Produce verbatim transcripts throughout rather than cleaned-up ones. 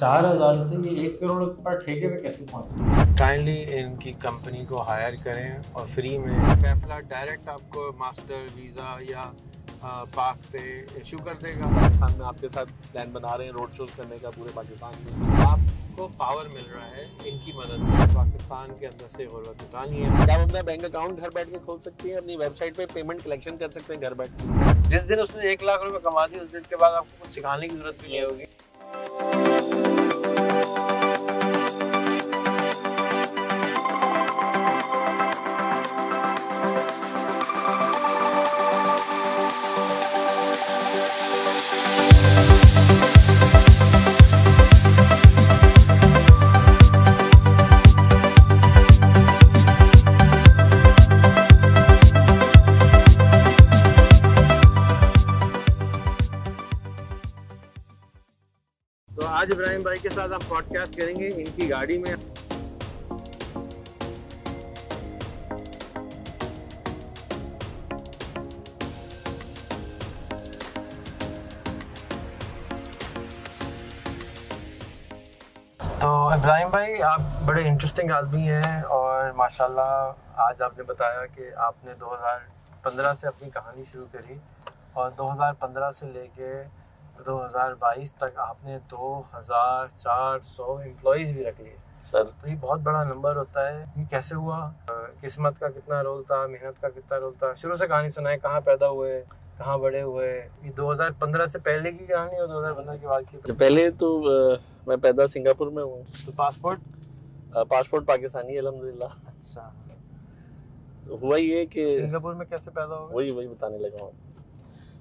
چار ہزار سے یہ ایک کروڑ پر ٹھیکے پہ کیسے پہنچے؟ کائنڈلی ان کی کمپنی کو ہائر کریں اور فری میں پیفلا ڈائریکٹ آپ کو ماسٹر ویزا یا پاک پہ ایشو کر دے گا۔ پاکستان میں آپ کے ساتھ پلان بنا رہے ہیں روڈ شوز کرنے کا پورے پاکستان میں، آپ کو پاور مل رہا ہے ان کی مدد سے۔ پاکستان کے اندر سے غربت اٹھانی ہے، آپ اپنا بینک اکاؤنٹ گھر بیٹھ کے کھول سکتے ہیں، اپنی ویب سائٹ پہ پیمنٹ کلیکشن کر سکتے ہیں گھر بیٹھ کے۔ جس دن اس نے ایک لاکھ روپے کما دی، اس دن کے بعد آپ کو کچھ سکھانے کی ضرورت بھی نہیں ہوگی۔ آج ابراہیم بھائی کے ساتھ ہم پوڈ کاسٹ کریں گے ان کی گاڑی میں۔ تو ابراہیم بھائی آپ بڑے انٹرسٹنگ آدمی ہیں اور ماشاءاللہ آج آپ نے بتایا کہ آپ نے دو ہزار پندرہ سے اپنی کہانی شروع کری اور دو ہزار پندرہ سے لے کے دو ہزار بائیس تک آپ نے دو ہزار چار سو امپلائیز بھی رکھ لیے سر، تو یہ بہت بڑا نمبر ہوتا ہے۔ یہ کیسے ہوا؟ قسمت کا کتنا رول تھا، محنت کا کتنا رول تھا؟ شروع سے کہانی سنائے، کہاں پیدا ہوئے، کہاں بڑے ہوئے؟ یہ دو ہزار پندرہ سے پہلے کی کہانی اور دو ہزار پندرہ کے بعد کی؟ پہلے تو میں پیدا سنگاپور میں ہوں۔ تو پاسپورٹ پاسپورٹ پاکستانی الحمدللہ۔ اچھا، ہوا یہ کہ سنگاپور میں کیسے پیدا ہوا؟ وہی وہی بتانے لگا ہوں۔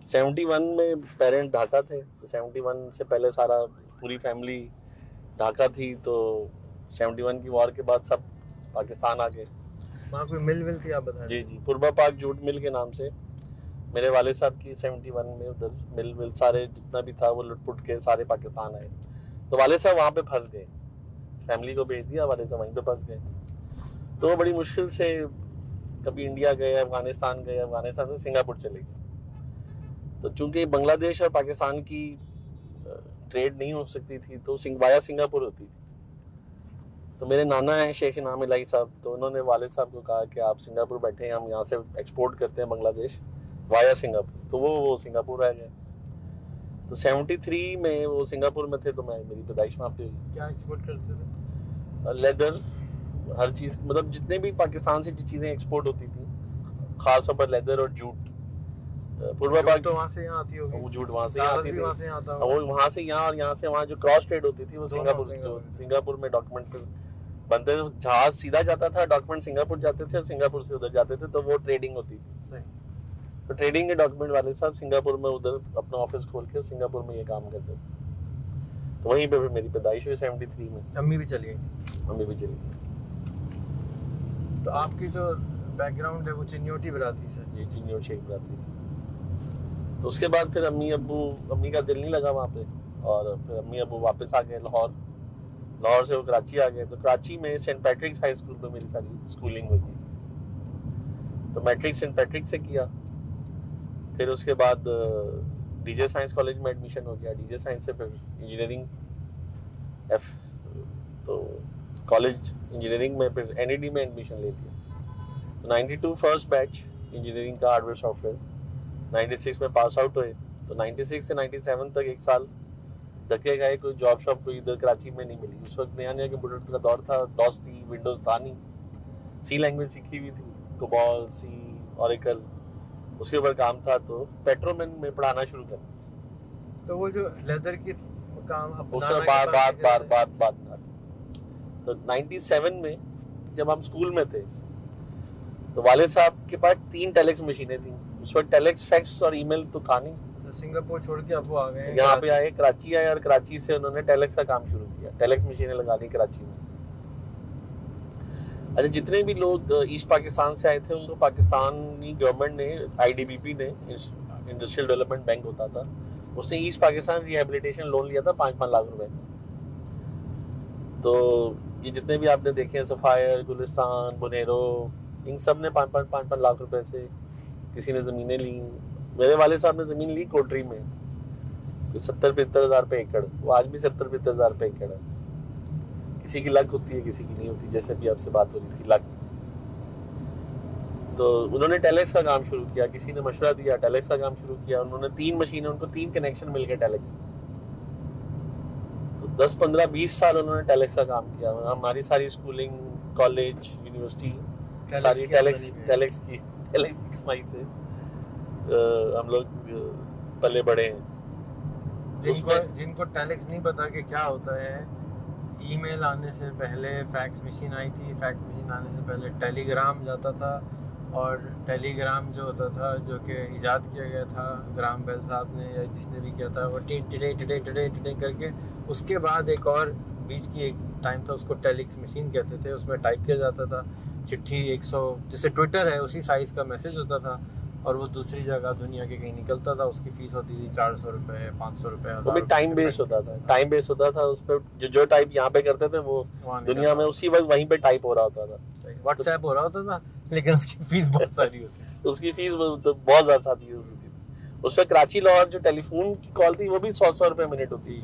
سیونٹی ون میں پیرنٹ ڈھاکہ تھے، تو سیونٹی ون سے پہلے سارا پوری فیملی ڈھاکہ تھی، تو سیونٹی ون کی وار کے بعد سب پاکستان آ گئے۔ وہاں کوئی مل مل تھی آپ بتا رہے؟ جی جی، پوربا پاک جوٹ مل کے نام سے میرے والد صاحب کی سیونٹی ون میں ادھر مل مل سارے جتنا بھی تھا وہ لٹ پٹ کے سارے پاکستان آئے، تو والد صاحب وہاں پہ پھنس گئے، فیملی کو بھیج دیا، والد صاحب وہیں پہ پھنس گئے۔ تو بڑی مشکل سے کبھی انڈیا گئے، افغانستان گئے، افغانستان سے سنگاپور چلے گئے۔ تو چونکہ بنگلہ دیش اور پاکستان کی ٹریڈ نہیں ہو سکتی تھی تو سنگوایا سنگاپور ہوتی تھی۔ تو میرے نانا ہیں شیخ انعام الہی صاحب، تو انہوں نے والد صاحب کو کہا کہ آپ سنگاپور بیٹھے ہیں، ہم یہاں سے ایکسپورٹ کرتے ہیں بنگلہ دیش وایا سنگاپور، تو وہ وہ سنگاپور آ گئے۔ تو سیونٹی تھری میں وہ سنگاپور میں تھے، تو میں میری پیدائش وہاں پہ ہوئی۔ کیا ایکسپورٹ کرتے تھے؟ لیدر، ہر چیز، مطلب جتنے بھی پاکستان سے چیزیں ایکسپورٹ ہوتی تھیں، خاص طور پر لیدر اور جوٹ۔ پوربا پاک تو وہاں سے یہاں آتی ہوگی، وہ جھوٹ وہاں سے یہاں آتی تھی، وہ وہاں سے یہاں اور یہاں سے وہاں جو کراس ٹریڈ ہوتی تھی وہ سنگاپور، سنگاپور میں ڈاکیومنٹ بنتے تھے، جہاز سیدھا جاتا تھا، ڈاکیومنٹ سنگاپور جاتے تھے اور سنگاپور سے ادھر جاتے تھے، تو وہ ٹریڈنگ ہوتی تھی۔ تو ٹریڈنگ کے ڈاکیومنٹ والے صاحب سنگاپور میں ادھر اپنا آفس کھول کے سنگاپور میں یہ کام کرتے تھے، تو وہیں پہ پھر میری پیدائش ہوئی سیونٹی تھری میں۔ امی بھی چلی گئی؟ امی بھی چلی گئی۔ تو آپ کی جو بیک گراؤنڈ ہے وہ چنیوٹی برادری سے؟ جی، چنیوٹ شیخ برادری سے۔ تو اس کے بعد پھر امی ابو، امی کا دل نہیں لگا وہاں پہ، اور پھر امی ابو واپس آ گئے لاہور، لاہور سے وہ کراچی آ گئے۔ تو کراچی میں سینٹ پیٹرکس ہائی اسکول پہ میری ساری اسکولنگ ہوئی، تو میٹرک سینٹ پیٹرک سے کیا۔ پھر اس کے بعد ڈی جے سائنس کالج میں ایڈمیشن ہو گیا، ڈی جے سائنس سے پھر انجینئرنگ ایف تو کالج انجینئرنگ میں، پھر این ای ڈی میں ایڈمیشن لے لیا۔ تو ninety two first batch engineering کا، hardware software, ninety six میں پاس آؤٹ ہوئے۔ تو نائنٹی سکس سے نائنٹی سیون تک ایک سال دھکے گئے، کوئی جاب شاپ کوئی ادھر کراچی میں نہیں ملی۔ اس وقت نیا نیا کمپیوٹر کا دور تھا، ڈاس تھی، ونڈوز تھا نہیں، سی لینگویج سیکھی ہوئی تھی، کوبال، سی، اوریکل، اس کے اوپر کام تھا۔ تو پیٹرومین میں پڑھانا شروع کر، تو وہ جو لیدر کی کام بار بار بار بار بار تو نائنٹی سیون میں جب ہم اسکول میں تھے تو والد صاحب کے پاس تین ٹیلیکس مشینیں تھیں۔ اس وقت ٹیلیکس، فیکس اور ای میل تو تھا نہیں۔ سنگاپور چھوڑ کے اب وہ آ گئے، یہاں پہ آئے، کراچی آئے، اور کراچی سے انہوں نے ٹیلیکس کا کام شروع کیا، ٹیلیکس مشینیں لگا دی کراچی میں۔ اچھا، جتنے بھی لوگ ایسٹ پاکستان سے آئے تھے ان کو پاکستانی گورنمنٹ نے، آئی ڈی بی پی نے، انڈسٹریل ڈیولپمنٹ بینک ہوتا تھا، اس نے ایسٹ پاکستان ریہیبلیٹیشن لون لیا تھا پانچ پانچ لاکھ روپے۔ تو یہ جتنے بھی آپ نے دیکھے ہیں، سفائر، گلستان، بنیرو، ان سب نے پانچ پانچ پانچ پانچ لاکھ روپے سے کسی نے زمینیں لیں۔ میرے والد صاحب نے زمین لی کوٹری میں، ستر پچہتر ہزار روپے ایکڑ، وہ آج بھی ستر پچہتر ہزار روپے ایکڑ ہے. کسی کی لک ہوتی ہے کسی کی نہیں ہوتی، جیسے بھی آپ سے بات ہو رہی تھی لک. تو انہوں نے ٹیلیکس کا کام شروع کیا، کسی نے مشورہ دیا ٹیلیکس کا کام شروع کیا، انہوں نے تین مشینیں، ان کو تین کنیکشن مل گئے ٹیلیکس. تو دس پندرہ بیس سال انہوں نے ٹیلیکس کا کام کیا. ہماری ساری اسکولنگ، کالج، یونیورسٹی ساری ٹیلیکس ٹیلیکس کی ٹیلیکس کی کمائی سے ہم لوگ پلے بڑے ہیں. جن کو ٹیلیکس نہیں پتا کہ کیا ہوتا ہے، ای میل آنے سے پہلے فیکس مشین آئی تھی، فیکس مشین آنے سے پہلے ٹیلی گرام جاتا تھا، اور ٹیلی گرام جو ہوتا تھا جو کہ ایجاد کیا گیا تھا گرام بیل صاحب نے یا جس نے بھی کیا تھا، وہ ٹی ٹڈے ٹڈے ٹڈے ٹڈے کر کے اس کے بعد ایک اور بیچ کی ایک ٹائم تھا، اس کو ٹیلیکس مشین کہتے تھے. اس میں ٹائپ کیا جاتا تھا چٹھی، ایک سو جیسے ٹویٹر ہے اسی سائز کا میسج ہوتا تھا، اور وہ دوسری جگہ دنیا کے کہیں نکلتا تھا. اس کی فیس ہوتی تھی چار سو روپے پانچ سو روپے. وہ بھی ٹائم بیس ہوتا تھا، ٹائم بیس ہوتا تھا. اس پہ جو جو ٹائپ یہاں پہ کرتے تھے وہ دنیا میں اسی وقت وہیں پہ ٹائپ ہو رہا ہوتا تھا، واٹس ایپ ہو رہا ہوتا تھا. لیکن اس کی فیس بہت ساری ہوتی تھی، اس کی فیس بہت زیادہ ساری ہوتی تھی. اس پہ کراچی لاہور جو ٹیلی فون کی کال تھی وہ بھی سو سو روپے منٹ ہوتی،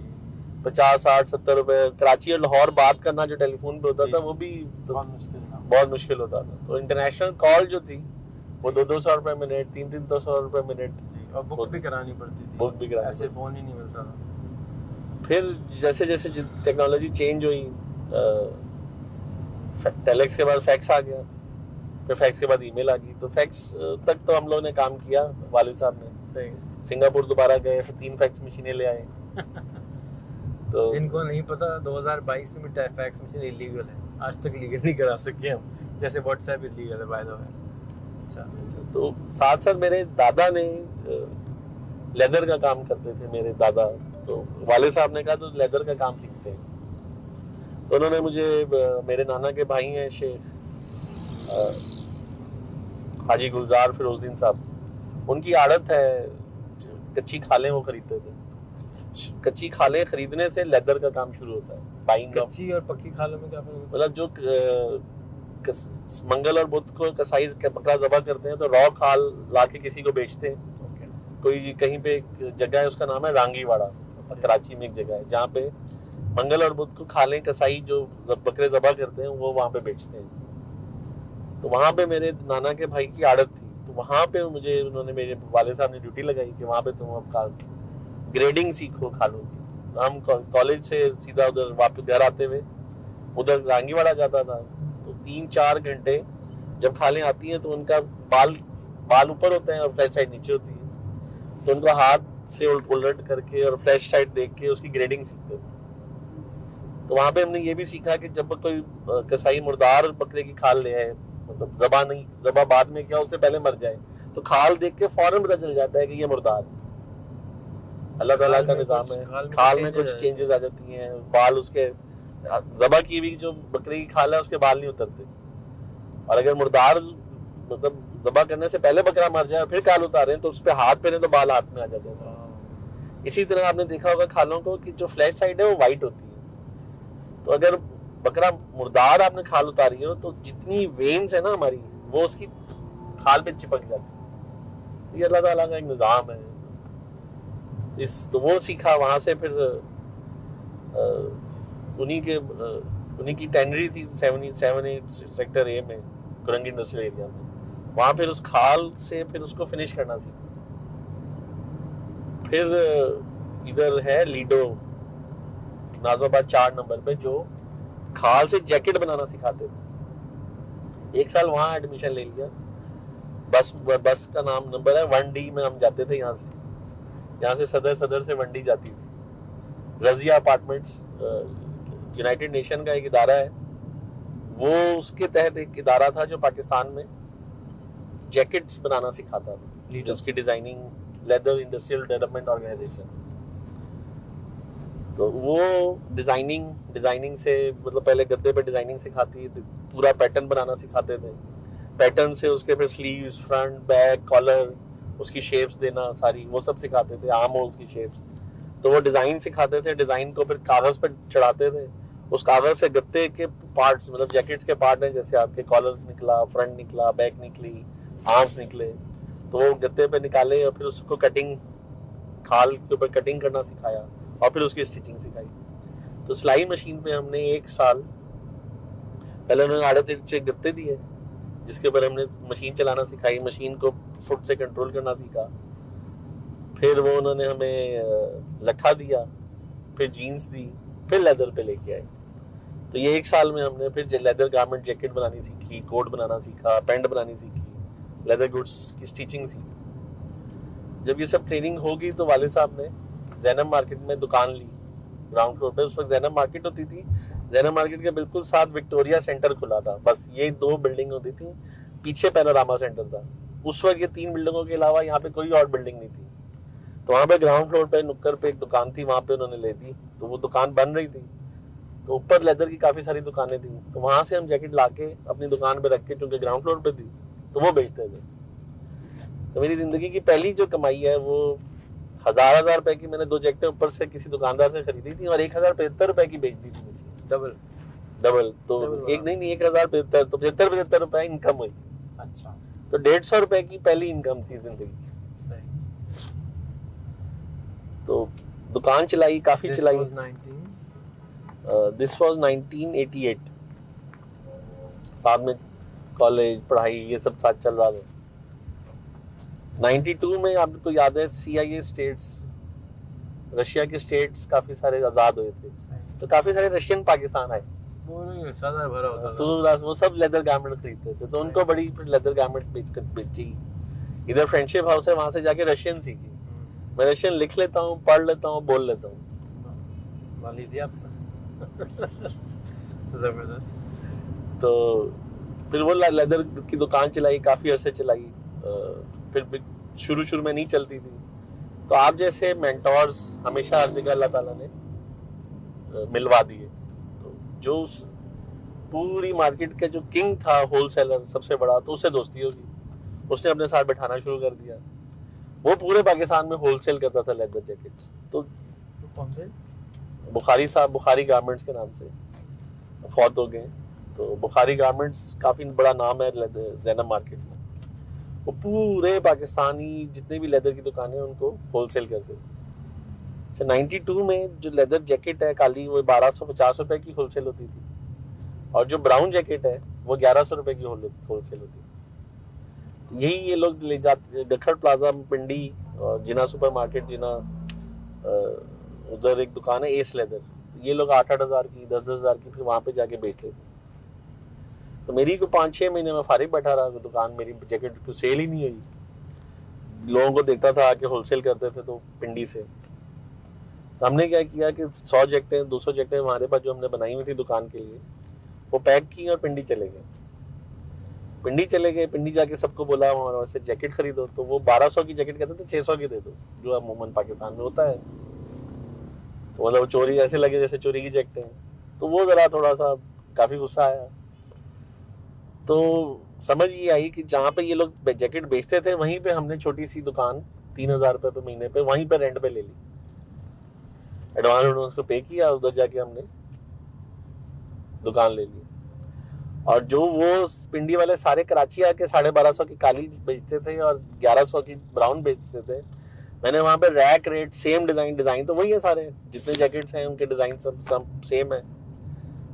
پچاس ساٹھ ستر روپے. کراچی اور لاہور بات کرنا جو ٹیلی فون پہ ہوتا تھا وہ بھی بہت مشکل ہوتا تھا. تو انٹرنیشنل کال جو تھی وہ دو دو سو روپے منٹ، تین تین دو سو روپے منٹ. اور بک بھی کرانی پڑتی تھی، بک بھی کرانی، ایسے فون ہی نہیں ملتا تھا. پھر جیسے جیسے ٹیکنالوجی چینج ہوئی، ٹیلیکس کے بعد فیکس آ گیا، پھر فیکس کے بعد ای میل آ گئی. تو فیکس تک تو ہم لوگوں نے کام کیا. والد صاحب نے سنگاپور دوبارہ گئے، تین فیکس مشینیں لے آئے. تو جن کو نہیں پتا، دو ہزار بائیس میں فیکس مشین الیگل ہے، آج تک لیگل نہیں کرا سکے ہم، جیسے واٹس ایپ الیگل ہے بائی دا وے. اچھا، تو ساتھ ساتھ میرے دادا نے لیدر کا کام کرتے تھے میرے دادا. تو والد صاحب نے کہا تو لیدر کا کام سیکھتے ہیں. تو انہوں نے مجھے، میرے نانا کے بھائی ہیں شیخ حاجی گلزار فیروز دین صاحب، ان کی عادت ہے کچی کھالیں وہ خریدتے تھے. کچی کھالیں خریدنے سے لیدر کا کام شروع ہوتا ہے، بائنگ اپ. کچی اور پکی کھالوں میں کیا فرق ہے؟ مطلب جو منگل اور بدھ کو کسائی بکرا ذبح کرتے ہیں تو رو کھال لا کے کسی کو بیچتے ہیں. کوئی کہیں پہ ایک جگہ ہے، اس کا نام ہے رانگی واڑہ، کراچی میں ایک جگہ ہے جہاں پہ منگل اور بدھ کو کھالیں کسائی جو بکرے ذبح کرتے ہیں وہ وہاں پہ بیچتے ہیں. تو وہاں پہ میرے نانا کے بھائی کی عادت تھی. تو وہاں پہ مجھے انہوں نے، میرے والد صاحب نے ڈیوٹی لگائی کہ وہاں پہ تم اب کھال گریڈنگ سیکھو کھالوں کی. ہم کالج سے سیدھا ادھر واپس گھر آتے ہوئے ادھر رانگی واڑہ جاتا تھا. تین چار گھنٹے جب کھالیں آتی ہیں تو ان کا بال بال اوپر ہوتے ہیں اور فلیش سائڈ نیچے ہوتی ہے. تو ان کا ہاتھ سے الٹ کر کے اور فلیش سائڈ دیکھ کے اس کی گریڈنگ سیکھتے ہیں. تو وہاں پہ ہم نے یہ بھی سیکھا کہ جب کوئی کسائی مردار بکرے کی کھال لے آئے، مطلب ذبح نہیں، ذبح بعد میں کیا اس سے پہلے مر جائے، تو کھال دیکھ کے فوراً پتہ چل جاتا ہے کہ یہ مردار. اللہ تعالیٰ کا نظام ہے، کھال میں کچھ چینجز آ جاتی ہیں. بال اس کے ذبح کی ہوئی جو بکری کی کھال ہے اس کے بال نہیں اترتے، اور اگر مردار مطلب ذبح کرنے سے پہلے بکرا مر جائے اور پھر کھال اتارے تو اس پہ ہاتھ پھیرے تو بال ہاتھ میں آ جاتے ہیں. اسی طرح آپ نے دیکھا ہوگا کھالوں کو کہ جو فلیش سائڈ ہے وہ وائٹ ہوتی ہے. تو اگر بکرا مردار آپ نے کھال اتاری ہو تو جتنی وینز ہیں نا ہماری، وہ اس کی کھال پہ چپک جاتی ہے. یہ اللہ تعالیٰ کا ایک نظام ہے. اس تو وہ سیکھا وہاں سے. پھر انہی کے انہی کی ٹینڈری تھی seven seven eight sector A میں، کورنگی انڈسٹریل ایریا میں. وہاں پھر اس کھال سے پھر اس کو فنش کرنا سیکھا. پھر ادھر ہے لیڈو، ناز آباد چار نمبر پہ، جو کھال سے جیکٹ بنانا سکھاتے تھے. ایک سال وہاں ایڈمیشن لے لیا. بس بس کا نام نمبر ہے ون ڈی میں ہم جاتے تھے. یہاں سے یہاں سے صدر صدر سے ون ڈی جاتی تھی. رضیہ اپارٹمنٹس یونائٹڈ نیشن کا ایک ادارہ ہے، وہ اس کے تحت ایک ادارہ تھا جو پاکستان میں جیکٹس بنانا سکھاتا تھا. اس کی designing leather industrial development organization. تو وہ ڈیزائننگ ڈیزائننگ سے مطلب پہلے گدے پہ ڈیزائننگ سکھاتی، پورا پیٹرن بنانا سکھاتے تھے. پیٹرن سے اس کے پھر سلیوز، فرنٹ، بیک، کالر، اس کی شیپس دینا ساری وہ سب سکھاتے تھے. آرم ہولز کی شیپس. تو وہ ڈیزائن سکھاتے تھے. ڈیزائن کو پھر کاغذ پہ چڑھاتے تھے. اس کاغذ سے گتے کے پارٹس، مطلب جیکٹس کے پارٹ ہیں، جیسے آپ کے کالر نکلا، فرنٹ نکلا، بیک نکلی، آرمس نکلے، تو وہ گتے پہ نکالے اور پھر اس کو کٹنگ کھال کے اوپر کٹنگ کرنا سکھایا اور پھر اس کی اسٹچنگ سکھائی. تو سلائی مشین پہ ہم نے ایک سال پہلے انہوں نے آڑے ترچے گتے دیے جس کے اوپر ہم نے مشین چلانا سکھائی, مشین کو فٹ سے کنٹرول کرنا سیکھا. پھر وہ انہوں نے ہمیں لٹھا دیا, پھر جینس دی, پھر لیدر پہ لے کے آئے. تو یہ ایک سال میں ہم نے پھر لیدر گارمنٹ جیکٹ بنانی سیکھی, کوٹ بنانا سیکھا, پینٹ بنانی سیکھی, لیدر گڈس کی اسٹیچنگ سیکھی. جب یہ سب ٹریننگ ہوگی تو والد صاحب نے زینب مارکیٹ میں دکان لی گراؤنڈ فلور پہ. اس وقت زینب مارکیٹ ہوتی تھی, زینب مارکیٹ کے بالکل ساتھ وکٹوریا سینٹر کھلا تھا, بس یہ دو بلڈنگ ہوتی تھیں, پیچھے پینوراما سینٹر تھا. اس وقت یہ تین بلڈنگوں کے علاوہ یہاں پہ کوئی اور بلڈنگ نہیں تھی. تو وہاں پہ گراؤنڈ فلور پہ نکر پہ ایک دکان تھی, وہاں پہ انہوں نے لے دی. تو وہ دکان بن رہی تھی, تو اوپر لیدر کی کافی ساری دکانیں تھیں, تو وہاں سے ہم جیکٹ لا کے اپنی دکان پہ رکھ کے, چونکہ گراؤنڈ فلور پہ تھی تو وہ بیچتے تھے. تو میری زندگی کی پہلی جو کمائی ہے وہ ہزار ہزار روپے کی میں نے دو جیکٹیں اوپر سے کسی دکاندار سے خریدی تھی اور ایک ہزار پچہتر روپے کی بیچ دی تھی مجھے, ڈبل ڈبل. تو ایک نہیں نہیں ایک ہزار پچہتر, تو پچہتر پچہتر روپے انکم ہوئی. اچھا, تو ڈیڑھ سو روپے کی پہلی انکم تھی زندگی کی. تو دکان چلائی, کافی چلائی. This was nineteen eighty eight. ساتھ میں کالج, پڑھائی, یہ سب ساتھ چل رہا تھا. نائنٹی ٹو میں آپ کو یاد ہے C I A states, Russia کے اسٹیٹس کافی سارے آزاد ہوئے تھے, تو کافی سارے رشین پاکستان آئے. وہ سب لیدر گارمنٹ خریدتے تھے, تو ان کو بڑی لیدر گارمنٹ بیچی. ادھر فرینڈشپ ہاؤس ہے, وہاں سے جا کے رشین سیکھی. میں رشین لکھ لیتا ہوں, پڑھ لیتا ہوں, بول لیتا ہوں. زبردست. تو پھر وہ لیدر کی دکان چلائی, کافی عرصے چلائی. پھر شروع شروع میں نہیں چلتی تھی, تو آپ جیسے مینٹورز ہمیشہ ہر جگہ اللہ تعالیٰ نے ملوا دیے. تو جو اس پوری مارکیٹ کا جو کنگ تھا ہول سیلر سب سے بڑا, تو اس سے دوستی ہوگی. اس نے اپنے ساتھ بٹھانا شروع کر دیا. وہ پورے پاکستان میں ہول سیل کرتا تھا لیدر جیکٹس. تو بخاری صاحب, بخاری گارمنٹس کے نام سے فوت ہو گئے. تو بخاری گارمنٹس کافی بڑا نام ہے زینب مارکیٹ میں. وہ پورے پاکستانی جتنے بھی لیدر کی دکانیں ان کو ہول سیل کرتے. اچھا, نائنٹی ٹو میں جو لیدر جیکٹ ہے کالی, وہ بارہ سو پچاس روپے کی ہول سیل ہوتی تھی, اور جو براؤن جیکٹ ہے وہ گیارہ سو روپے کی ہول سیل ہوتی تھی. یہی یہ لوگ لے جاتے گکھڑ پلازا پنڈی اور جنا سپر مارکیٹ, جنا ادھر ایک دکان ہے ایس لیدر, یہ لوگ آٹھ آٹھ ہزار کی, دس دس ہزار کی پھر وہاں پہ جا کے بیچتے تھے. تو میری کو پانچ چھ مہینے میں فارغ بیٹھا رہا, دکان میری جیکٹ کو سیل ہی نہیں ہوئی. لوگوں کو دیکھتا تھا کہ ہول سیل کرتے تھے تو پنڈی سے. تو ہم نے کیا کیا کہ سو جیکٹیں دو سو جیکٹیں ہمارے پاس جو ہم نے بنائی ہوئی تھی دکان کے لیے, وہ پیک کی اور پنڈی چلے گئے. پنڈی چلے گئے, پنڈی جا کے سب کو بولا ہمارے سے جیکٹ خریدو. تو وہ بارہ سو کی جیکٹ کہتے تھے چھ سو کی دے دو, جو عموماً پاکستان میں ہوتا ہے. تو مطلب چوری ایسے لگے جیسے چوری کی جیکٹیں. تو وہ ذرا تھوڑا سا کافی غصہ آیا. تو سمجھ یہ آئی کہ جہاں پہ یہ لوگ جیکٹ بیچتے تھے وہیں پہ ہم نے چھوٹی سی دکان تین ہزار روپے پہ مہینے پہ وہیں پہ رینٹ پہ لے لی. ایڈوانس ایڈوانس کو پے کیا, ادھر جا کے ہم نے دکان لے لی. اور جو وہ پنڈی والے سارے کراچی آ کے ساڑھے بارہ سو کی کالی بیچتے تھے اور گیارہ سو کی براؤن بیچتے تھے, میں نے وہاں پہ rack rate same design design تو وہی ہیں سارے جتنے جیکٹس ہیں ان کے ڈیزائن سب سب سیم ہیں.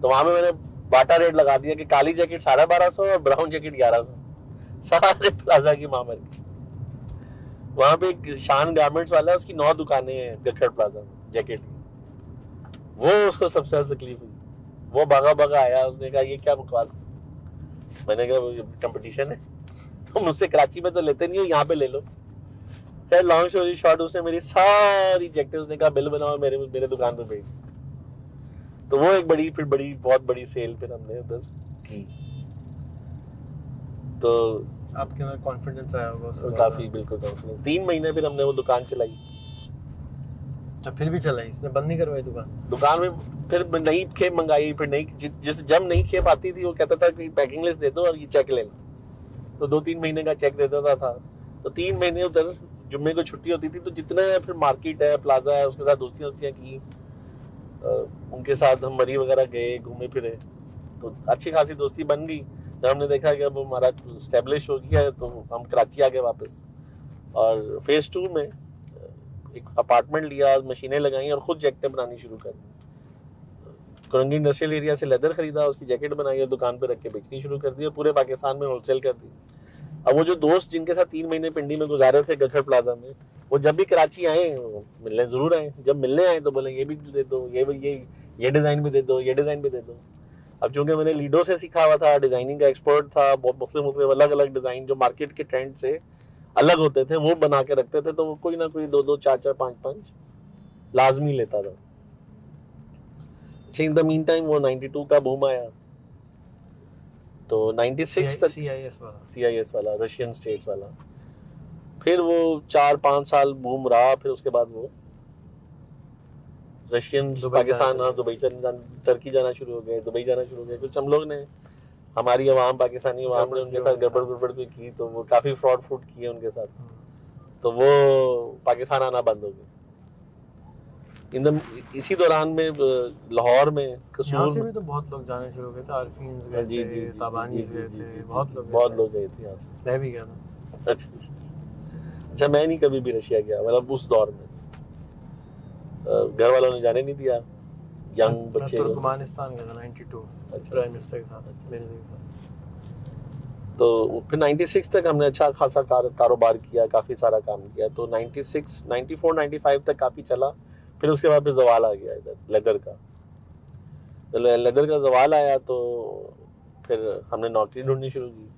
تو وہاں پہ میں نے باٹا ریٹ لگا دیا کہ کالی جیکٹ ساڑھے بارہ سو اور براؤن جیکٹ گیارہ سو سارے پلازا کی ماں مر گئی. وہاں پہ ایک شان گارمنٹس والا ہے, اس کی نو دکانیں ہیں گکھڑ پلازا جیکٹ کی. وہ اس کو سب سے زیادہ تکلیف ہوئی. وہ بھاگا بھاگا آیا, اس نے کہا یہ کیا بکواس ہے. میں نے کہا کمپٹیشن ہے, تم مجھ سے کراچی میں تو لیتے نہیں ہو, یہاں پہ لے لو. خیر لانگ اسٹوری شارٹ, اس نے میری ساری جیکٹیں, اس نے کہا بل بناؤ میرے میرے دکان پہ بھیج. تو وہ ایک بڑی پھر بڑی بہت بڑی سیل پھر ہم نے ادھر کی. تو آپ کے اندر کانفیڈنس آیا ہوگا کافی. بالکل کانفیڈنس. تین مہینے پھر ہم نے وہ دکان چلائی. تو پھر بھی چلائی, اس نے بند نہیں کروائی دکان. دکان میں پھر نئی کھیپ منگائی, پھر نئی جس جب نئی کھیپ آتی تھی وہ کہتا تھا کہ پیکنگ لسٹ دے دو اور یہ چیک لے لو. تو دو تین مہینے کا چیک دے دیتا تھا. تو تین مہینے ادھر جمعے کو چھٹی ہوتی تھی, تو جتنا پھر مارکیٹ ہے پلازا ہے اس کے ساتھ دوستیاں دوستیاں کی, ان کے ساتھ ہم مری وغیرہ گئے, گھومے پھرے. تو اچھی خاصی دوستی بن گئی. جب ہم نے دیکھا کہ اب ہمارا اسٹیبلش ہو گیا ہے تو ہم کراچی آ گئے واپس. اور فیز ٹو میں ایک اپارٹمنٹ لیا, مشینیں لگائیں اور خود جیکٹیں بنانی شروع کر دی. کورنگی انڈسٹریل ایریا سے لیدر خریدا, اس کی جیکٹ بنائی اور دکان پہ رکھ کے بیچنی شروع کر دی اور پورے پاکستان میں ہول سیل کر دی. اب وہ جو دوست جن کے ساتھ تین مہینے پنڈی میں گزارے تھے گکھڑ پلازا میں, وہ جب بھی کراچی آئیں ملنے ضرور آئیں, جب ملنے آئیں تو بولیں یہ بھی دے دو, یہ یہ یہ ڈیزائن بھی دے دو, یہ ڈیزائن بھی دے دو. اب چونکہ میں نے لیڈو سے سیکھا ہوا تھا, ڈیزائننگ کا ایکسپرٹ تھا, بہت مختلف مختلف الگ الگ ڈیزائن جو مارکیٹ کے ٹرینڈ سے الگ ہوتے تھے وہ بنا کے رکھتے تھے, تو وہ کوئی نہ کوئی دو دو چار چار پانچ پانچ لازمی لیتا تھا. اچھا ان دا مین ٹائم وہ نائنٹی ٹو کا بوم آیا, تو نائنٹی سکس تک سی آئی ایس والا سی آئی ایس والا رشین اسٹیٹس والا, پھر وہ چار پانچ سال بوم رہا, پھر اس کے بعد وہ رشین پاکستان دبئی ترکی جانا شروع ہو گئے, دبئی جانا شروع ہو گئے. کچھ ہم لوگ نے ہماری عوام پاکستانی عوام نے ان کے ساتھ گڑبڑ گڑبڑ کوئی کی, تو وہ کافی فراڈ فوڈ کیے ان کے ساتھ, تو وہ پاکستان آنا بند ہو گیا. اسی دوران میں لاہور میں قصور سے بھی تو بہت لوگ جانے شروع ہو گئے تھے, عارفین گئے تھے, تابانی گئے تھے, بہت لوگ بہت لوگ گئے تھے. یہاں سے میں بھی گیا تھا. اچھا اچھا اچھا میں نہیں کبھی بھی رشیا گیا, مطلب اس دور میں گھر والوں نے جانے نہیں دیا, ینگ بچے. ترکمانستان گیا تھا نائنٹی ٹو پرائم منسٹر کے ساتھ میرے ساتھ. تو پھر نائنٹی سکس تک ہم نے اچھا خاصا کاروبار کیا, کافی سارا کام کیا. تو ninety six ninety four ninety five تک کافی چلا. پھر اس کے بعد پھر زوال آ گیا ادھر لیدر کا, لیدر کا زوال آیا تو پھر ہم نے نوکری ڈھونڈنی شروع کی.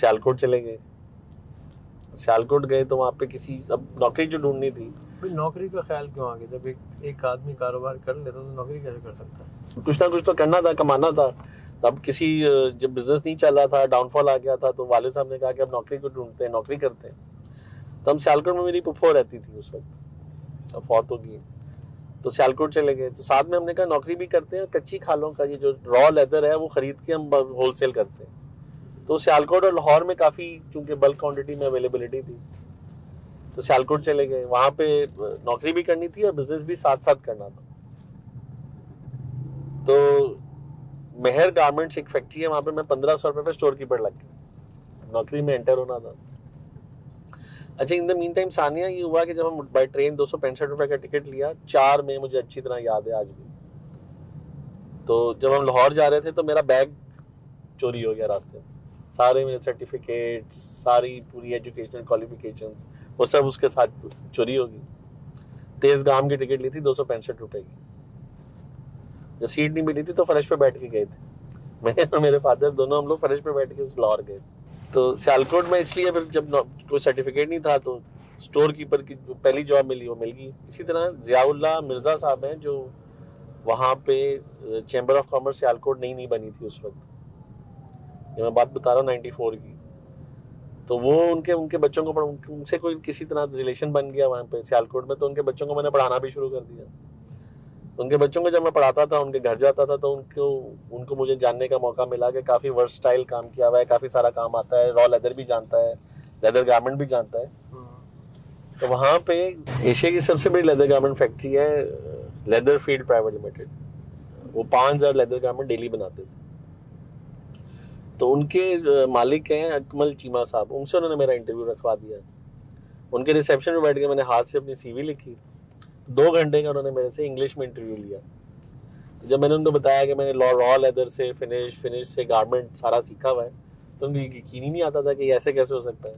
سیالکوٹ چلے گئے, سیالکوٹ گئے تو وہاں پہ کسی اب نوکری جو ڈھونڈنی تھی. نوکری کا خیال کیوں آ گیا جب ایک ایک آدمی کاروبار کر لیتا تو نوکری کیسے کر سکتا ہے؟ کچھ نہ کچھ تو کرنا تھا, کمانا تھا. اب کسی جب بزنس نہیں چل رہا تھا, ڈاؤن فال آ گیا تھا, تو والد صاحب نے کہا کہ اب نوکری کو ڈھونڈتے ہیں, نوکری کرتے ہیں. تو ہم سیالکوٹ میں, میری پھپھو رہتی تھی اس وقت, اب فوت ہو گئی, تو سیالکوٹ چلے گئے. تو ساتھ میں ہم نے کہا نوکری بھی کرتے ہیں, کچی کھالوں کا یہ جو را لیدر ہے وہ خرید کے ہم ہول سیل کرتے ہیں. تو سیالکوٹ اور لاہور میں کافی چونکہ بلک کوانٹٹی میں اویلیبلٹی تھی, تو سیالکوٹ چلے گئے. وہاں پہ نوکری بھی کرنی تھی اور بزنس بھی ساتھ ساتھ کرنا تھا. تو مہر گارمنٹس ایک فیکٹری ہے, وہاں پہ میں پندرہ سو روپے پہ اسٹور کیپر لگ گیا. نوکری میں انٹر ہونا تھا. اچھا ان دا مین ٹائم ثانیہ یہ ہوا کہ جب ہم بائی ٹرین دو سو پینسٹھ روپے کا ٹکٹ لیا, چار میں مجھے اچھی طرح یاد ہے آج بھی, تو جب ہم لاہور جا رہے تھے تو میرا بیگ چوری ہو گیا راستے میں. سارے میرے سرٹیفکیٹس, ساری پوری ایجوکیشنل کوالیفیکیشنس, وہ سب اس کے ساتھ چوری ہو گئی. تیز گام کی ٹکٹ لی تھی دو سو پینسٹھ روپے کی, جب سیٹ نہیں ملی تھی تو فرش پہ بیٹھ کے گئے تھے, میں اور میرے فادر دونوں ہم لوگ فرش پہ بیٹھ کے اس لاہور گئے. تو سیالکوٹ میں اس لیے پھر جب کوئی سرٹیفکیٹ نہیں تھا تو اسٹور کیپر کی جو پہلی جاب ملی وہ مل گئی. اسی طرح ضیاء اللہ مرزا صاحب ہیں جو وہاں پہ چیمبر آف کامرس سیالکوٹ نئی نئی بنی تھی اس وقت, یہ میں بات بتا رہا ہوں نائنٹی فور کی, تو وہ ان کے ان کے بچوں کو ان سے کوئی کسی طرح ریلیشن بن گیا وہاں پہ سیالکوٹ میں, تو ان کے بچوں کو میں نے پڑھانا بھی شروع کر دیا. ان کے بچوں کو جب میں پڑھاتا تھا, ان کے گھر جاتا تھا, تو ان کو ان کو مجھے جاننے کا موقع ملا کہ کافی ورسٹائل کام کیا ہوا ہے, کافی سارا کام آتا ہے, را لیدر بھی جانتا ہے, لیدر گارمنٹ بھی جانتا ہے. تو وہاں پہ ایشیا کی سب سے بڑی لیدر گارمنٹ فیکٹری ہے لیدر فیلڈ پرائیویٹ لمیٹڈ. وہ پانچ ہزار لیدر گارمنٹ ڈیلی بناتے تھے. تو ان کے مالک ہیں اکمل چیما صاحب, ان سے انہوں نے میرا انٹرویو رکھوا دیا. ان کے ریسیپشن میں بیٹھ کے میں نے ہاتھ سے اپنی سی وی لکھی. دو گھنٹے کا انہوں نے میرے سے انگلش میں انٹرویو لیا. جب میں نے ان کو بتایا کہ میں نے را لیدر سے فنش فنش سے گارمنٹ سارا سیکھا ہوا ہے, تو ان کو یقین ہی نہیں آتا تھا کہ یہ ایسے کیسے ہو سکتا ہے.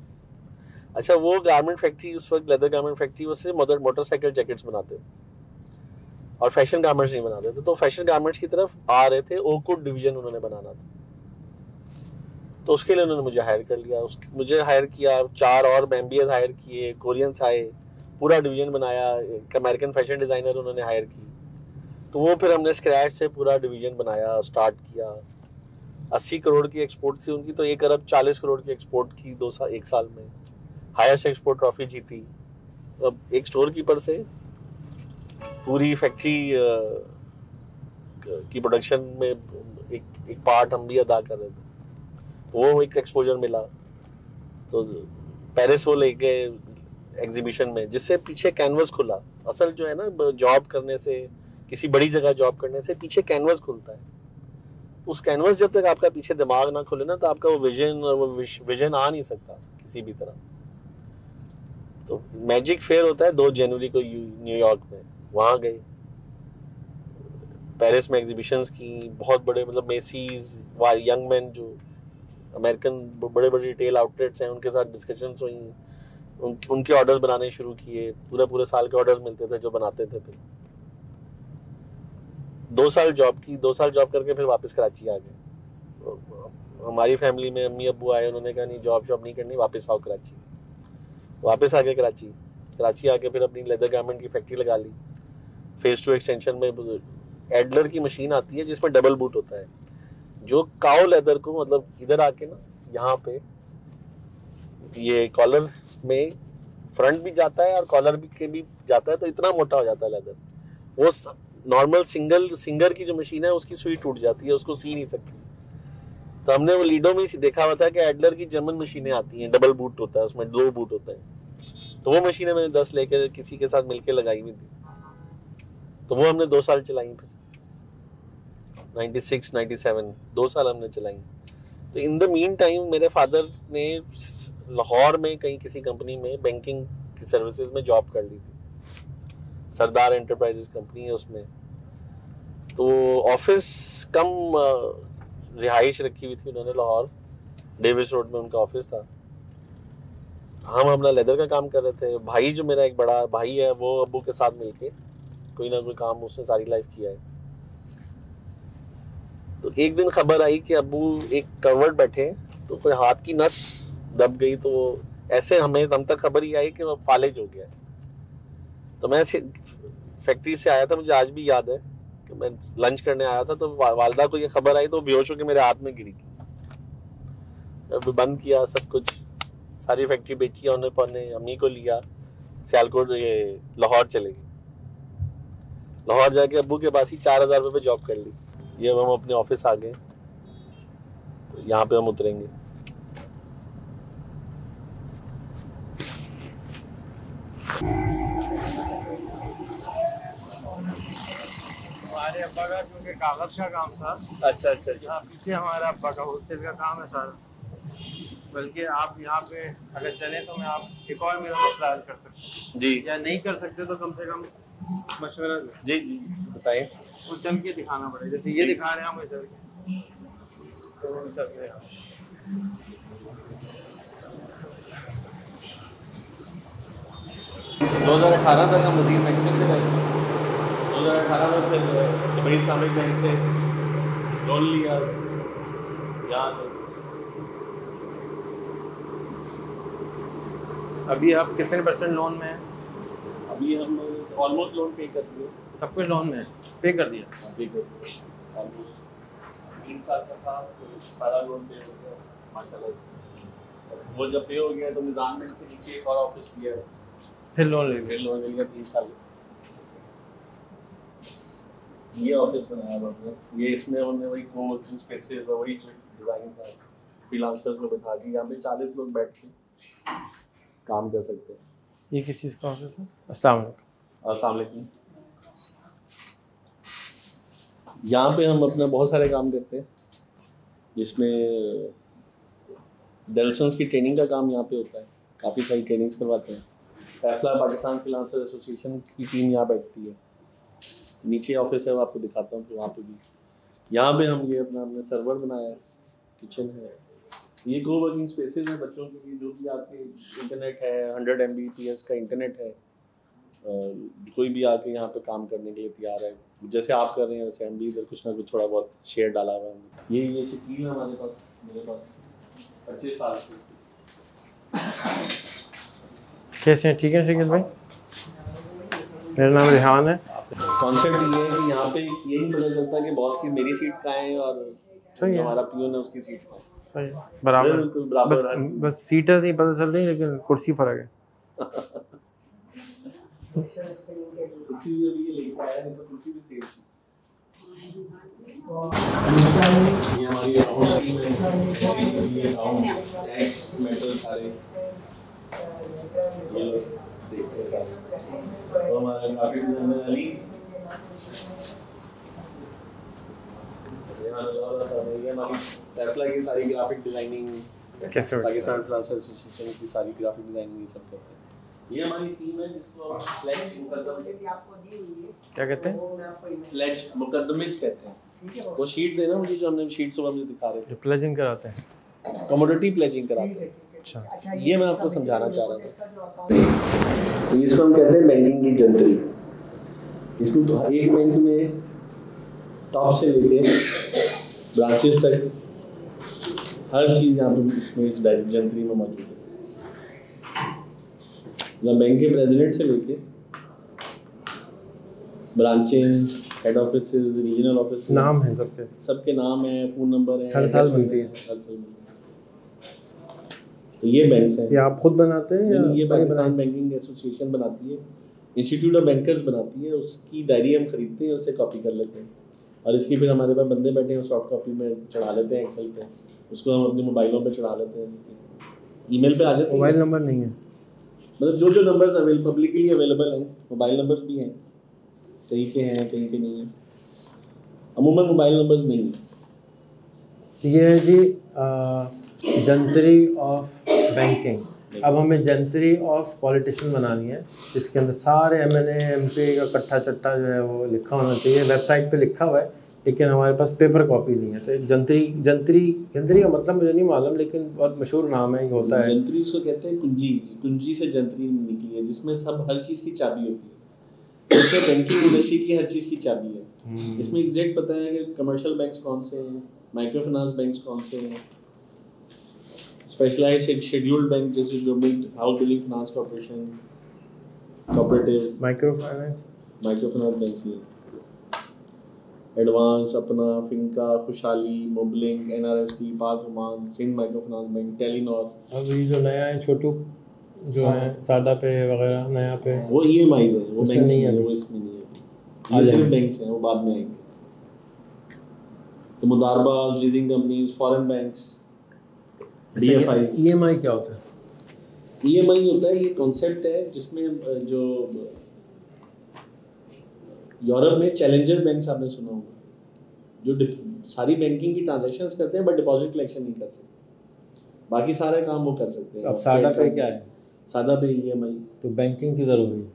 اچھا وہ گارمنٹ فیکٹری اس وقت لیدر گارمنٹ فیکٹری وہ صرف موٹر سائیکل جیکٹس بناتے اور فیشن گارمنٹس نہیں بناتے تھے. تو فیشن گارمنٹس کی طرف آ رہے تھے, اوکوٹ ڈویژن انہوں نے بنانا تھا, تو اس کے لیے انہوں نے مجھے ہائر کر لیا. اس مجھے ہائر کیا, چار اور ایم بی ایز ہائر کیے, کورینس آئے, پورا ڈویژن بنایا. ایک امیریکن فیشن ڈیزائنر انہوں نے ہائر کی, تو وہ پھر ہم نے اسکریچ سے پورا ڈویژن بنایا, اسٹارٹ کیا. اسی کروڑ کی ایکسپورٹ تھی ان کی, تو ایک ارب چالیس کروڑ کی ایکسپورٹ کی دو سال ایک سال میں. ہائیسٹ ایکسپورٹ ٹرافی جیتی. اب ایک اسٹور کیپر سے پوری فیکٹری کی پروڈکشن میں ایک ایک پارٹ ہم بھی ادا کر رہے تھے. وہ ایک ایکسپوجر ملا. تو پیرس وہ لے گئے ایگزیبیشن میں, جس سے پیچھے کینوس کھلا. اصل جو ہے نا جاب کرنے سے, کسی بڑی جگہ جاب کرنے سے پیچھے کینوس کھلتا ہے. اس کینوس جب تک آپ کا پیچھے دماغ نہ کھلے نا, تو آپ کا وہ ویژن اور وہ ویژن آ نہیں سکتا کسی بھی طرح. تو میجک فیئر ہوتا ہے دو جنوری کو نیو یارک میں, وہاں گئے, پیرس میں ایگزیبیشنز کی, بہت بڑے مطلب میسیز, ینگ مین جو امریکن بڑے بڑے ریٹیل آؤٹلیٹس ہیں ان کے ساتھ ڈسکشنز ہوئیں, ان ان کے آرڈرز بنانے شروع کیے, پورا پورے سال کے آرڈرز ملتے تھے جو بناتے تھے. پھر دو سال جاب کی, دو سال جاب کر کے پھر واپس کراچی آ گئے. ہماری فیملی میں امی ابو آئے, انہوں نے کہا نہیں جاب شاپ نہیں کرنی, واپس آؤ کراچی. واپس آ گئے کراچی. کراچی آ کے پھر اپنی لیدر گارمنٹ کی فیکٹری لگا لی. فیز ٹو ایکسٹینشن میں ایڈلر کی مشین آتی ہے جس میں ڈبل بوٹ ہوتا ہے, جو کاؤ لیدر کو مطلب ادھر آ کے نا یہاں پہ یہ کالر میں فرنٹ بھی جاتا ہے اور کالر کے بھی جاتا ہے, تو اتنا موٹا ہو جاتا ہے لیدر. وہ نارمل سنگل سنگر کی جو مشین ہے اس کی سوئی ٹوٹ جاتی ہے, اس کو سی نہیں سکتی. تو ہم نے وہ لیڈو میں دیکھا ہوا تھا کہ ایڈلر کی جرمن مشینیں آتی ہیں, ڈبل بوٹ ہوتا ہے, اس میں دو بوٹ ہوتا ہے. تو وہ مشینیں میں نے دس لے کے کسی کے ساتھ مل کے لگائی ہوئی تھی, تو وہ ہم نے دو سال چلائیں. پھر نائنٹی سکس نائنٹی سیون دو سال ہم نے چلائیں. تو ان دا مین ٹائم میرے فادر نے لاہور میں کہیں کسی کمپنی میں بینکنگ کی سروسز میں جاب کر لی تھی, سردار انٹرپرائزز کمپنی ہے اس میں. تو آفس کم رہائش رکھی ہوئی تھی انہوں نے لاہور, ڈیوس روڈ میں ان کا آفس تھا. ہم اپنا لیدر کا کام کر رہے تھے. بھائی جو میرا ایک بڑا بھائی ہے وہ ابو کے ساتھ مل کے کوئی نہ کوئی کام اس نے ساری لائف کیا ہے. تو ایک دن خبر آئی کہ ابو ایک کروٹ بیٹھے, تو کوئی ہاتھ کی نس دب گئی, تو وہ ایسے ہمیں ہم تک خبر ہی آئی کہ وہ فالج ہو گیا. تو میں فیکٹری سے آیا تھا, مجھے آج بھی یاد ہے کہ میں لنچ کرنے آیا تھا, تو والدہ کو یہ خبر آئی تو بے ہوش ہو کے میرے ہاتھ میں گری. بند کیا سب کچھ, ساری فیکٹری بیچی انہوں پونے, امی کو لیا سیالکوٹ, یہ لاہور چلے گئے. لاہور جا کے ابو کے پاس ہی چار ہزار روپے پہ جاب کر لی. یہ اب ہم اپنے آفس آ گئے, تو یہاں پہ ہم اتریں گے. ہمارے ابا کا کیونکہ کاغذ کا کام تھا, اچھا اچھا پیچھے ہمارا ابا کا ہوٹل کا کام ہے سارا. بلکہ آپ یہاں پہ اگر چلیں تو میں آپ ایک اور میرا مسئلہ حل کر سکتے ہیں جی, یا نہیں کر سکتے تو کم سے کم مشورہ جی جی بتائیے. وہ چل کے دکھانا پڑے, جیسے یہ دکھا رہے ہیں ہم چل کے, تو وہ سب ہے. دو ہزار اٹھارہ تک ہم مزید بینک سے گئے. دو ہزار اٹھارہ میں پھر دبئی اسلامک بینک سے لون لیا. یہاں ابھی آپ کتنے پرسینٹ لون میں ہیں؟ ابھی ہم آلموسٹ لون پے کر دیے, سب کچھ لون میں پے کر دیا. پے کر دیا آلموسٹ تین سال کا تھا تو سارا لون پے ہو گیا ماشاء اللہ. وہ جب پے ہو گیا تو نظام بینک سے نیچے ایک اور آفس لیا, پھر لون لے پھر لون مل گیا تین سال. یہ آفس بنایا ہم نے, یہ اس میں ہم نے وہی کو ورکنگ اسپیسز اور وہی ڈیزائن تھا, فری لانسرز کو بٹھا کے یہاں پہ چالیس لوگ بیٹھ کے کام کر سکتے ہیں. یہ کس چیز کا آفس ہے؟ السلام علیکم. السلام علیکم. یہاں پہ ہم اپنا بہت سارے کام کرتے ہیں, جس میں ڈیلسنس کی ٹریننگ کا کام یہاں پہ ہوتا ہے, کافی ساری ٹریننگس کرواتے ہیں. پیفلا پاکستان فریلانسر ایسوسیشن کی ٹیم یہاں بیٹھتی ہے, نیچے آفس ہے وہ آپ کو دکھاتا ہوں. تو وہاں پہ بھی یہاں پہ ہم یہ اپنا ہم نے سرور بنایا ہے, کچن ہے, یہ کو ورکنگ اسپیسز ہیں بچوں کے لیے, جو کہ آپ کے انٹرنیٹ ہے, hundred M B P S کا انٹرنیٹ ہے, کوئی بھی آ کے یہاں پہ کام کرنے کے لیے تیار ہے. جیسے آپ کر رہے ہیں ویسے ہم بھی ادھر کچھ نہ کچھ تھوڑا بہت شیئر ڈالا ہوا ہے. یہ یہ شکیل ہے ہمارے پاس, میرے پاس پچیس سال سے. کیسے ہیں؟ ٹھیک ہے شکیل بھائی. میرا نام ریحان ہے. کانسیپٹ یہ ہے کہ یہاں پہ یہ نہیں پتہ چلتا کہ باس کی میری سیٹ کہاں ہے اور ہمارا پیون ہے اس کی سیٹ کہاں ہے. برابر برابر بس سیٹیں نہیں پتہ چل رہی, لیکن کرسی فرق ہے. یہ ہماری ہاؤسنگ میں یہ ہاؤس ایکس میٹل سارے یہ دیکھ سکتے ہیں. تو ہمارا گرافک ڈیزائنر علی کی ساری گرافک ڈیزائننگ, پاکستان فریلانسر ایسوسی ایشن کی ساری گرافک ڈیزائننگ یہ سب کرتے ہیں. یہ ہماری ٹیم ہے جس کو فلیج مقدمے کیا کہتے ہیں، فلیج مقدمے کہتے ہیں. وہ شیٹ دینا مجھے جو ہم نے شیٹ صبح مجھے دکھا رہے تھے، پلیجنگ کراتے ہیں، کموڈیٹی پلیجنگ کراتے ہیں. اچھا یہ میں آپ کو سمجھانا چاہ رہا تھا. اس کو ہم کہتے ہیں بینکنگ کی جنتری. اس میں ایک بینک میں ٹاپ سے لے کے برانچز تک ہر چیز یہاں پہ اس میں اس جنتری میں موجود ہے. بینک کے پریزیڈنٹ سے لے کے branches, head offices, regional offices, نام ہیں سب کے، سب کے نام ہیں، فون نمبر ہیں. ہر سال بنتی ہے، ہر سال بنتی ہے. تو یہ بینکس ہیں. یہ آپ خود بناتے ہیں؟ یہ پاکستان بینکنگ ایسوسی ایشن بناتی ہے، انسٹیٹیوٹ آف بینکرز بناتی ہے. اس کی ڈائری ہم خریدتے ہیں، اس سے کاپی کر لیتے ہیں، اور اس کی پھر ہمارے پاس بندے بیٹھے ہیں، سافٹ کاپی میں چڑھا لیتے ہیں ایکسل پہ. اس کو ہم اپنے موبائلوں پہ چڑھا لیتے ہیں، ای میل پہ آ جاتے ہیں. موبائل نمبر نہیں ہے، مطلب جو جو نمبرز اویل پبلکلی اویلیبل ہیں، موبائل نمبرز بھی ہیں، کہیں کے ہیں کہیں کے نہیں ہیں. عموماً موبائل نمبرز نہیں ہیں. یہ ہے جی جنتری آف بینکنگ. اب ہمیں جنتری آف پولیٹیشین بنانی ہے، جس کے اندر سارے M N A M P کا کٹھا چٹا جو ہے وہ لکھا ہونا چاہیے. ویب سائٹ پہ لکھا ہوا ہے لیکن ہمارے پاس پیپر کاپی نہیں ہے. تو ایک جنتری جنتری جنتری کا مطلب مجھے نہیں معلوم، لیکن بہت مشہور نام ہے یہ ہوتا ہے. جنتری اس کو کہتے ہیں کنجی. کنجی سے جنتری نکلی ہے، جس میں سب ہر چیز کی چابی ہوتی ہے. بینکنگ انڈسٹری کی ہر چیز کی چابی ہے. اس میں ایگزیکٹ پتہ ہے کہ کمرشل بینکس کون سے ہیں، مائکرو فنانس بینکس کون سے ہیں، اسپیشلائز شیڈیولڈ بینک جیسے government house building finance corporation, cooperative, micro finance, micro finance banks, advance, Apna, فنکا، Khushhali, Mobilink, N R S P, Pak Oman, Sindh micro finance bank, Telenor. اب یہ جو نیا ہے چھوٹو جو ہے سادہ پہ وغیرہ نیا پہ، وہ ای ایم آئیز ہیں، وہ بینکس نہیں ہیں، وہ اس میں نہیں ہے. یہ صرف بینکس ہیں، وہ بعد میں آئیں گے. تو مداربہ، leasing companies, foreign banks, D F Is. E M I کیا ہوتا ہے؟ ای ایم آئی ہوتا ہے، یہ کانسیپٹ ہے جس میں جو یورپ میں چیلنجر بینکس آپ نے سنا ہوگا، جو ساری بینکنگ کی ٹرانزیکشنز کرتے ہیں بٹ ڈپازٹ کلیکشن نہیں کر سکتے، باقی سارے کام وہ کر سکتے ہیں. اب سادہ پہ کیا ہے؟ سادہ پہ ای ایم آئی. تو بینکنگ کی ضروری ہے،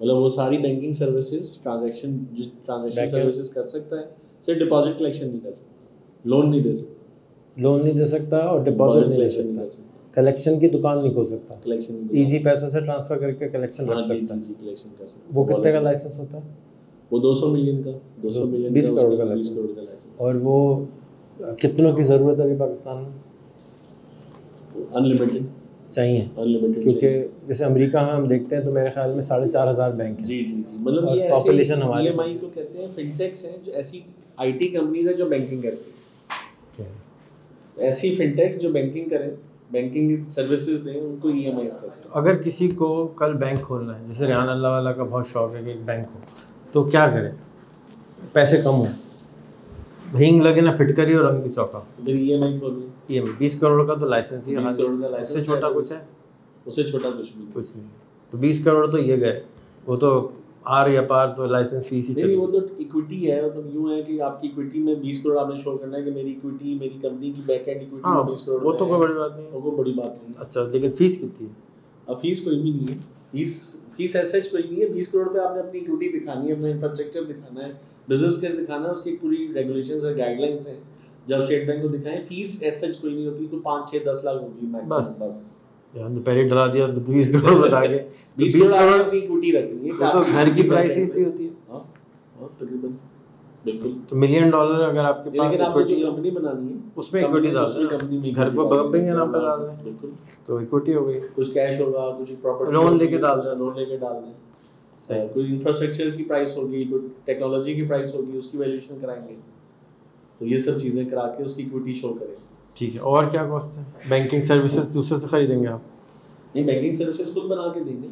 مطلب وہ ساری banking services transaction transaction services کر سکتا ہے، صرف ڈپازٹ کلیکشن نہیں کر سکتا. لون نہیں دے سکتا، لون نہیں دے سکتا، اور ڈپازٹ کلیکشن نہیں کر سکتا. کلیکشن کی دکان نہیں کھول سکتا. کلیکشن ایزی پیسے سے ٹرانسفر کر کے کلیکشن کر سکتا ہے. وہ کتنے کا لائسنس ہوتا ہے؟ وہ دو سو ملین کا، دو سو ملین بیس کروڑ کا لائسنس. اور وہ کتنوں کی ضرورت ہے ابھی پاکستان میں؟ ان لمیٹڈ چاہیے، ان لمیٹڈ، کیونکہ جیسے امریکہ ہم دیکھتے ہیں تو میرے خیال میں ساڑھے چار ہزار بینک ہیں. جی جی جی. مطلب یہ پاپولیشن ہماری، ایم آئی کو کہتے ہیں، فنٹیکس ہیں، جو ایسی آئی ٹی کمپنیز ہیں جو بینکنگ کرتی ہیں. ایسی فنٹیکس جو بینکنگ کریں، بینکنگ سروسز دیں، ان کو ای ایم آئی کرتے ہیں. اگر کسی کو کل بینک کھولنا ہے، جیسے ریحان اللہ والا کا بہت شوق ہے کہ ایک بینک ہو، تو کیا کریں؟ پیسے کم ہوں، ہینگ لگے نہ پھٹکری اور رنگ بھی چوکا، پھر ای ایم آئی کھول لیں. ای ایم آئی بیس کروڑ کا تو لائسنس ہی، اس سے چھوٹا کچھ ہے؟ اس سے چھوٹا کچھ بھی کچھ نہیں. تو بیس کروڑ تو یہ گئے، وہ تو آر یا پار تو لائسنس فیس ہی چلی. وہ تو اکویٹی ہے، مطلب یوں ہے کہ آپ کی اکویٹی میں بیس کروڑ آپ نے شو کرنا ہے کہ میری اکویٹی، میری کمپنی کی بیک اینڈ اکویٹی میں بیس کروڑ. وہ تو کوئی بڑی بات نہیں، وہ کوئی بڑی بات نہیں. اچھا، لیکن فیس کتنی ہے؟ اب فیس کوئی بھی نہیں ہے، فیس فیس ایس ایچ کوئی نہیں ہے. بیس کروڑ پہ آپ نے اپنی اکویٹی دکھانی ہے، اپنا انفراسٹرکچر دکھانا ہے، بزنس کیس دکھانا ہے، اس کی پوری ریگولیشنز اور گائیڈ لائنس ہیں جو آپ اسٹیٹ بینک کو دکھائیں. فیس ایس ایچ کوئی نہیں ہوتی، کوئی پانچ چھ دس لاکھ ہوگی میکسیمم. بس یہاں پہلے ڈرا دیا، بیس کروڑ بتا کے بیس کروڑ اپنی اکویٹی رکھنی ہے. تو گھر کی پرائس اتنی ہوتی ہے تقریباً، بالکل. تو ملین ڈالر اگر آپ کے پاس اکویٹی کمپنی بنانی ہے، اس میں اکویٹی ڈالر، کمپنی میں گھر کو بگم بنگ نام پہ ڈال دیں، بالکل. تو اکویٹی ہو گئی، کچھ کیش ہوگا، کچھ پراپرٹی لون لے کے ڈال دیں، لون لے کے ڈال دیں. کوئی انفراسٹرکچر کی پرائس ہوگی، کوئی ٹیکنالوجی کی پرائس ہوگی، اس کی ویلیویشن کرائیں گے. تو یہ سب چیزیں کرا کے اس کی اکویٹی شو کریں. ٹھیک ہے. اور کیا کاسٹ ہے بینکنگ سروسز؟ دوسرے سے خریدیں گے آپ؟ نہیں، بینکنگ سروسز خود بنا کے دیں گے،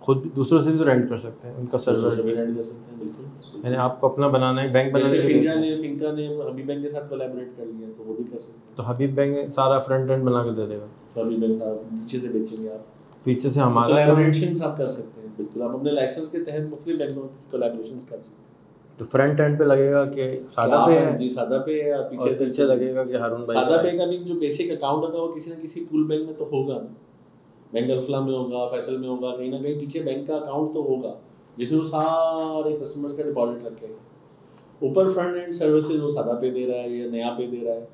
خود دوسروں سے بھی تو رینٹ کر سکتے ہیں، ان کا سرور بھی رینٹ کر سکتے ہیں. بالکل، یعنی آپ کو اپنا بنانا ہے بینک بنانے کے لیے. فنکا نے فنکا نے حبیب بینک کے ساتھ کولیبریٹ کر لیا، تو وہ بھی کر سکتے ہیں. تو حبیب بینک سارا فرنٹ اینڈ بنا کے دے دے گا، حبیب بینک پیچھے سے بیچیں گے، آپ پیچھے سے ہمارا کولیبریشنز آپ کر سکتے ہیں. بالکل، آپ اپنے لائسنس کے تحت مختلف بینکوں کی کولیبریشنز کر سکتے ہیں. تو فرنٹ اینڈ پہ لگے گا کہ سادہ پے ہے، جی سادہ پے ہے، اور پیچھے سے پیچھے لگے گا کہ ہارون بھائی. سادہ پے کا بھی جو بیسک اکاؤنٹ ہوگا وہ کسی نہ کسی پول بینک میں تو ہوگا، بینک الفلا میں ہوگا, فیصل میں ہوگا, کہیں نہ کہیں پیچھے بینک کا اکاؤنٹ تو ہوگا جس میں وہ سارے کسٹمرس کا ڈپازٹ رکھے گا. اوپر فرنٹ اینڈ سروسز وہ سادہ پے دے رہا ہے یا نیا پے دے رہا ہے,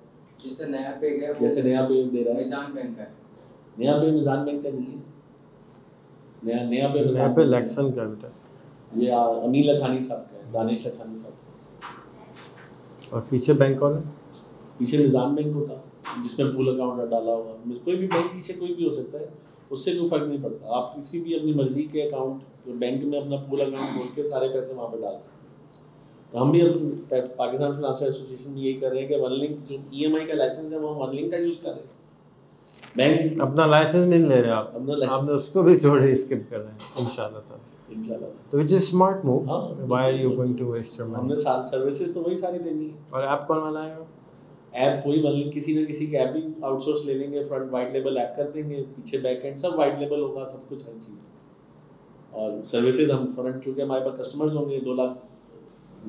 جیسے نیا پے گیا جیسے نیا پے دے رہا ہے. میزان بینک کا نیا پے میزان بینک کا نہیں ہے, نیا نیا پے نیا پے الیکشن کا بیٹا یہ امین لکھانی صاحب کا ہے, دانش لکھانی صاحب کا. اور پیچھے بینک کون ہے؟ پیچھے میزان بینک ہوتا جس میں پول اکاؤنٹ ڈالا ہوا. کوئی بھی بینک پیچھے کوئی بھی ہو سکتا ہے, اس سے کوئی فرق نہیں پڑتا. آپ کسی بھی اپنی مرضی کے اکاؤنٹ بینک میں اپنا پول اکاؤنٹ کھول کے سارے پیسے وہاں پہ ڈال سکتے ہیں. تو ہم بھی پاکستان فنانس ایسوسیشن میں یہی کر رہے ہیں کہ ون لنک جو ای ایم آئی کا لائسنس ہے وہ ہم ون لنک کا یوز کر رہے ہیں. بینک اپنا لائسنس نہیں لے رہے, آپ آپ نے اس کو بھی چھوڑے اسکپ کر رہے ہیں. ان شاء اللہ تعالی ان شاء اللہ تو which is smart move. Why are you going to waste your money? ہم نے سروسز تو وہی ساری دینی ہے. اور ایپ کون بنائے گا؟ ایپ وہی ون لنک, کسی نہ کسی کی ایپ بھی آؤٹ سورس لے لیں گے. فرنٹ وائٹ لیبل ایپ کر دیں گے, پیچھے بیک اینڈ سب وائٹ لیبل ہوگا, سب کچھ ہر چیز. اور سروسز ہم فرنٹ, چونکہ ہمارے پاس کسٹمرز ہوں گے, دو لاکھ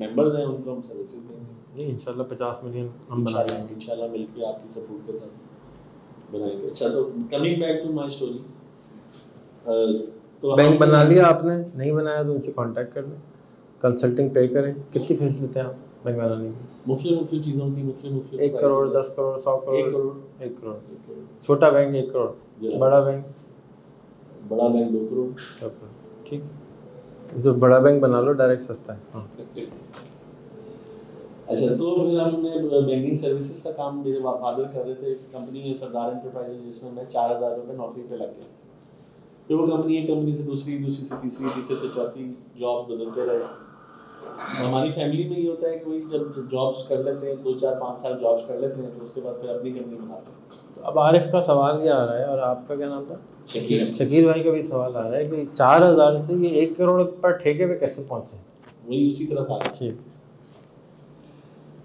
ممبرز ہیں, ان کو ہم سروسز دیں گے. نہیں ان شاء اللہ پچاس ملین ہم بنا لیں گے ان شاء اللہ مل کے, آپ کی سپورٹ کے ساتھ بنائیں گے. اچھا تو coming back to my story, تو بینک بنا لیا آپ نے, نہیں بنایا تو ان سے کانٹیکٹ کر لیں, کنسلٹنگ پے کریں. کتنی فیس لیتے ہیں آپ بینک بنانے کی؟ مختلف مختلف چیزوں کی, مختلف مختلف. ایک کروڑ, دس کروڑ, سو کروڑ, ایک کروڑ, ایک کروڑ. چھوٹا بینک ایک کروڑ, بڑا بینک بڑا بینک دو کروڑ. ٹھیک, تو بڑا بینک بنا لو, ڈائریکٹ سستا ہے. اچھا تو پھر ہم نے بینکنگ سروسز کا کام میرے فادر کر رہے تھے. کمپنی ہے سردار انٹرپرائز, جس میں میں چار ہزار روپے نوکری پہ لگ گیا. پھر وہ کمپنی ایک کمپنی سے دوسری, دوسری سے تیسری, تیسرے سے چوتھی, جاب بدلتے رہے. ہماری فیملی میں یہ ہوتا ہے کہ وہی جب جابس کر لیتے ہیں, دو چار پانچ سال جابس کر لیتے ہیں, تو اس کے بعد پھر اپنی کمپنی بناتے ہیں. تو اب عارف کا سوال یہ آ رہا ہے, اور آپ کا کیا نام تھا؟ شکیل, شکیل بھائی کا بھی سوال آ رہا ہے کہ چار ہزار سے یہ ایک کروڑ پر ٹھیکے پہ کیسے پہنچے؟ وہی اسی طرح آ رہا ہے.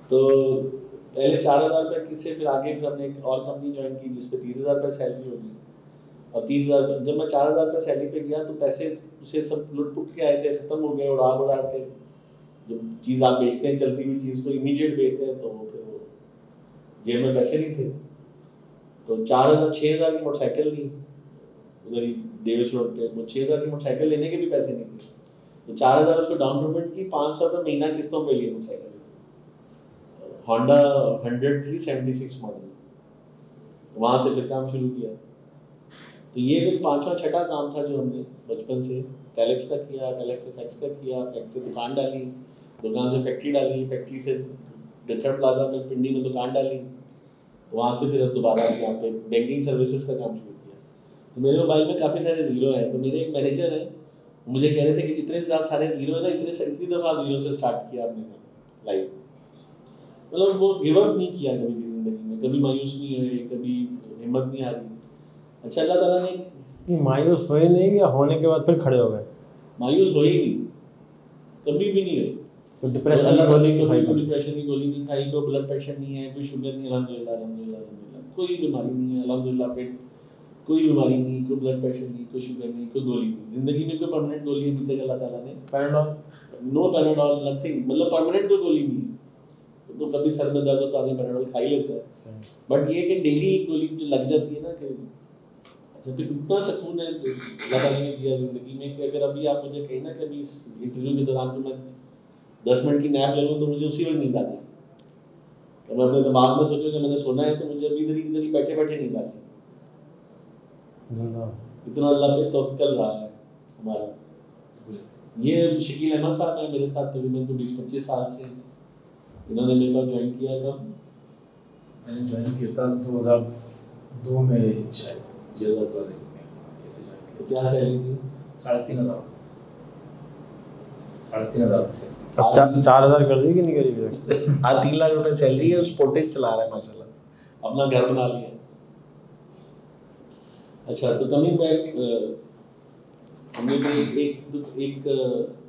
تو پہلے چار ہزار روپئے کس سے, پھر آگے پھر ہم نے ایک اور کمپنی جوائن کی جس پہ تیس ہزار روپئے سیلری ہوگی. اور تیس ہزار روپئے جب میں چار ہزار روپئے سیلری پہ گیا تو پیسے اسے سب لٹ پٹ کے آئے تھے, ختم ہو گئے. اڑا اڑا کے جب چیز آپ بیچتے ہیں, چلتی ہوئی چیز کو امیڈیٹ بیچتے ہیں, تو پھر وہ جیب میں پیسے نہیں تھے. تو چار ہزار چھ ہزار کی موٹر سائیکل لی ادھر ہی ڈیوس روڈ پہ, وہ چھ ہزار کی موٹر سائیکل لینے کے بھی پیسے نہیں تھے. تو چار ہزار اس کو ڈاؤن پیمنٹ کی, پانچ سو روپئے مہینہ قسطوں پہ لی موٹر سائیکل. ہانڈا ہنڈریڈ تھی, سیونٹی سکس ماڈل. وہاں سے پھر کام شروع کیا. تو یہ پھر پانچواں چھٹا کام تھا جو ہم نے بچپن سے ٹیلیکس کا کیا, ٹیلیکس سے فیکس کا کیا, فیکس سے دکان ڈالی, دکان سے فیکٹری ڈالی, فیکٹری سے دکھن پلازا میں پنڈی میں دکان ڈالی. وہاں سے پھر دوبارہ یہاں پہ بینکنگ سروسز کا کام شروع کیا. تو میرے موبائل میں کافی سارے زیرو ہیں. تو میرے ایک مینیجر ہیں, مجھے کہہ رہے تھے کہ جتنے زیادہ سارے زیرو ہیں نا, اتنے سے اتنی دفعہ آپ زیرو سے اسٹارٹ کیا آپ نے لائف. مطلب وہ گیو اپ نہیں کیا کبھی بھی زندگی میں, کبھی مایوس نہیں ہوئے, کبھی ہمت نہیں آ رہی. اچھا اللہ تعالیٰ نے مایوس ہوئے نہیں, یا ہونے کے بعد پھر کھڑے ہو گئے؟ مایوس ہوئے ہی نہیں, کبھی بھی نہیں ہوئے. ڈپریشن کی گولی نہیں کھائی, کوئی ڈپریشن کی گولی نہیں کھائی, کوئی بلڈ پریشر نہیں ہے, کوئی شوگر نہیں, الحمد للہ الحمد للہ الحمد للہ. کوئی بیماری نہیں ہے, الحمد للہ فٹ. کوئی بیماری نہیں, کوئی بلڈ پریشر نہیں, کوئی شوگر نہیں, کوئی گولی نہیں. زندگی میں کوئی پرماننٹ گولی نہیں دی اللہ تعالیٰ نے. پیراڈول نو پیراڈول نتھنگ, مطلب پرماننٹ کوئی گولی نہیں. تو کبھی سر میں درد ہو تو آدمی پیراڈول کھا ہی لیتا ہے, بٹ یہ کہ ڈیلی ایک گولی جو لگ جاتی ہے نا, کہ اچھا پھر اتنا سکون ہے اللہ تعالیٰ نے دیا زندگی میں کہ اگر ابھی آپ مجھے کہیں نا کہ ابھی اس انٹرویو کے دوران میں دس منٹ کی نیپ لے لوں تو مجھے اسی وقت نیند آتی ہے. میں اپنے دماغ میں سوچوں کہ میں نے سونا ہے تو مجھے ابھی ادھر ادھر ہی بیٹھے بیٹھے نیند آتی ہے. اتنا اللہ پہ توکل رہا ہے ہمارا. یہ شکیل احمد صاحب ہیں میرے ساتھ تقریباً کو بیس پچیس سال سے. انہوں نے میرے پاس جوائن کیا تھا, میں نے جوائن کیا تھا دو ہزار دو میں شاید. دو ہزار دو میں کیا سیلری تھی؟ ساڑھے تین ہزار ساڑھے تین ہزار سے اب چار ہزار کر دی کہ نہیں کری؟ ہاں تین لاکھ روپے سیلری ہے, اسپورٹنگ چلا رہا ہے ماشاء اللہ سے, اپنا گھر بنا لیا. اچھا تو کمنگ بیک, ہم نے ایک ایک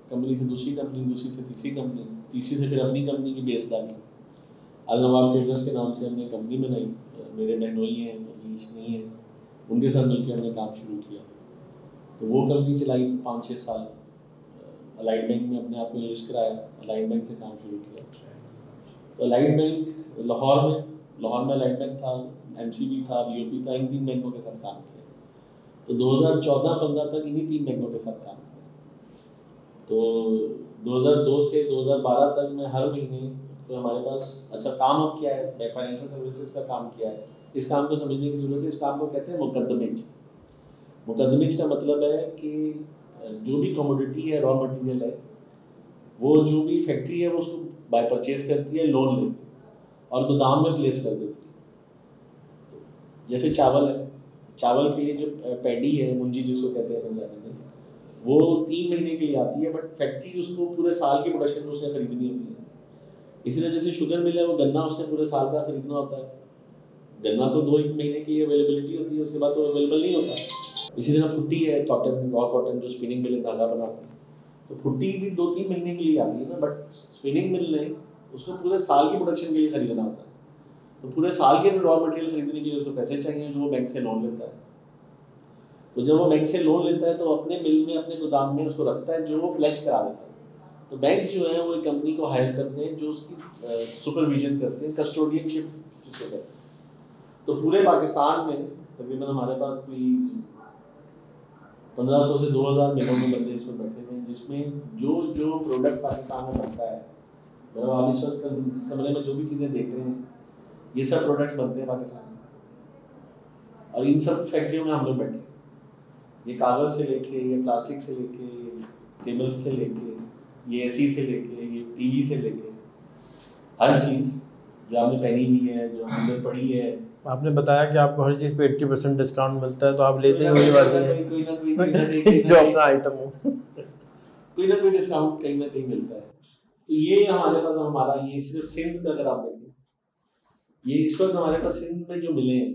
کمپنی سے دوسری کمپنی, دوسری سے تیسری کمپنی, تیسری سے پھر اپنی کمپنی کی بیس ڈالی. النواب ٹریڈرس کے نام سے ہم نے کمپنی بنائی. میرے بہنوئی ہیں, منیش نہیں ہیں, ان کے ساتھ مل کے ہم نے کام شروع کیا. تو وہ کمپنی چلائی پانچ چھ سال. الائٹ بینک میں اپنے آپ کو رجسٹر کرایا, الائٹ بینک سے کام شروع کیا. تو الائٹ بینک لاہور میں, لاہور میں الائٹ بینک تھا, ایم سی بی تھا, بی او پی تھا, ان تین بینکوں کے ساتھ کام کیا. تو دو ہزار چودہ پندرہ تک انہیں تین بینکوں کے ساتھ کام کیا. تو دو ہزار دو سے دو ہزار بارہ تک میں ہر مہینے تو ہمارے پاس اچھا کام اب کیا ہے، فائنینشیل سروسز کا کام کیا ہے. اس کام کو سمجھنے کی ضرورت ہے، اس کام کو کہتے ہیں مقدمج. مقدمج کا مطلب ہے کہ جو بھی کموڈیٹی ہے، را مٹیریل ہے، وہ جو بھی فیکٹری ہے وہ اس کو بائی پرچیز کرتی ہے، لون لے اور گودام میں پلیس کر دیتی ہے. جیسے چاول ہے، چاول کے لیے جو پیڈی ہے، منجی جس کو کہتے ہیں پنجابی میں، وہ تین مہینے کے لیے آتی ہے، بٹ فیکٹری اس کو پورے سال کی پروڈکشن اس نے خریدنی ہوتی ہے. اسی طرح جیسے شوگر مل ہے، وہ گنا اس نے پورے سال کا خریدنا ہوتا ہے. گنا تو دو ایک مہینے کے لیے اویلیبلٹی ہوتی ہے، اس کے بعد تو اویلیبل نہیں ہوتا. اسی طرح پھٹی ہے، کاٹن، را کاٹن جو اسپننگ مل دھاگا بناتا ہے، تو پھٹی بھی دو تین مہینے کے لیے آتی ہے نا، بٹ اسپننگ مل نے اس کو پورے سال کی پروڈکشن کے لیے خریدنا ہوتا ہے. تو پورے سال کے را مٹیریل خریدنے کے لیے اس کو پیسے چاہیے جو وہ بینک سے لون لیتا ہے. تو جب وہ بینک سے لون لیتا ہے تو اپنے مل میں، اپنے گودام میں اس کو رکھتا ہے جو وہ پلیج کرا دیتا ہے. تو بینک جو ہیں وہ ایک کمپنی کو ہائر کرتے ہیں جو اس کی سپرویژن کرتے ہیں، کسٹوڈین شپ جس کو کہتے ہیں. تو پورے پاکستان میں تقریباً ہمارے پاس کوئی پندرہ سو سے دو ہزار ملوں میں بندے اس میں بیٹھے ہوئے ہیں، جس میں جو جو پروڈکٹ پاکستان میں بنتا ہے، مطلب آپ اس وقت اس کمرے میں جو بھی چیزیں دیکھ رہے ہیں یہ سب پروڈکٹ بنتے ہیں پاکستان میں، اور ان سب فیکٹریوں میں ہم لوگ بیٹھے ہیں. یہ کاغذ سے لے کے، یہ پلاسٹک سے لے کے، یہ ٹیبل سے لے کے، یہ اے سی سے لے کے، یہ ٹی وی سے لے کے، ہر چیز جو آپ نے پہنی ہوئی ہے، جو ہم نے پڑھی ہے. آپ نے بتایا کہ آپ کو ہر چیز پہ ایٹی پرسینٹ ڈسکاؤنٹ ملتا ہے، تو آپ لیتے ہوئے جو اپنا آئٹم ہو کوئی نہ کوئی ڈسکاؤنٹ کہیں نہ کہیں ملتا ہے. تو یہ ہمارے پاس، ہمارا یہ صرف سندھ کا اگر آپ دیکھیں، یہ اس وقت ہمارے پاس سندھ میں جو ملے ہیں،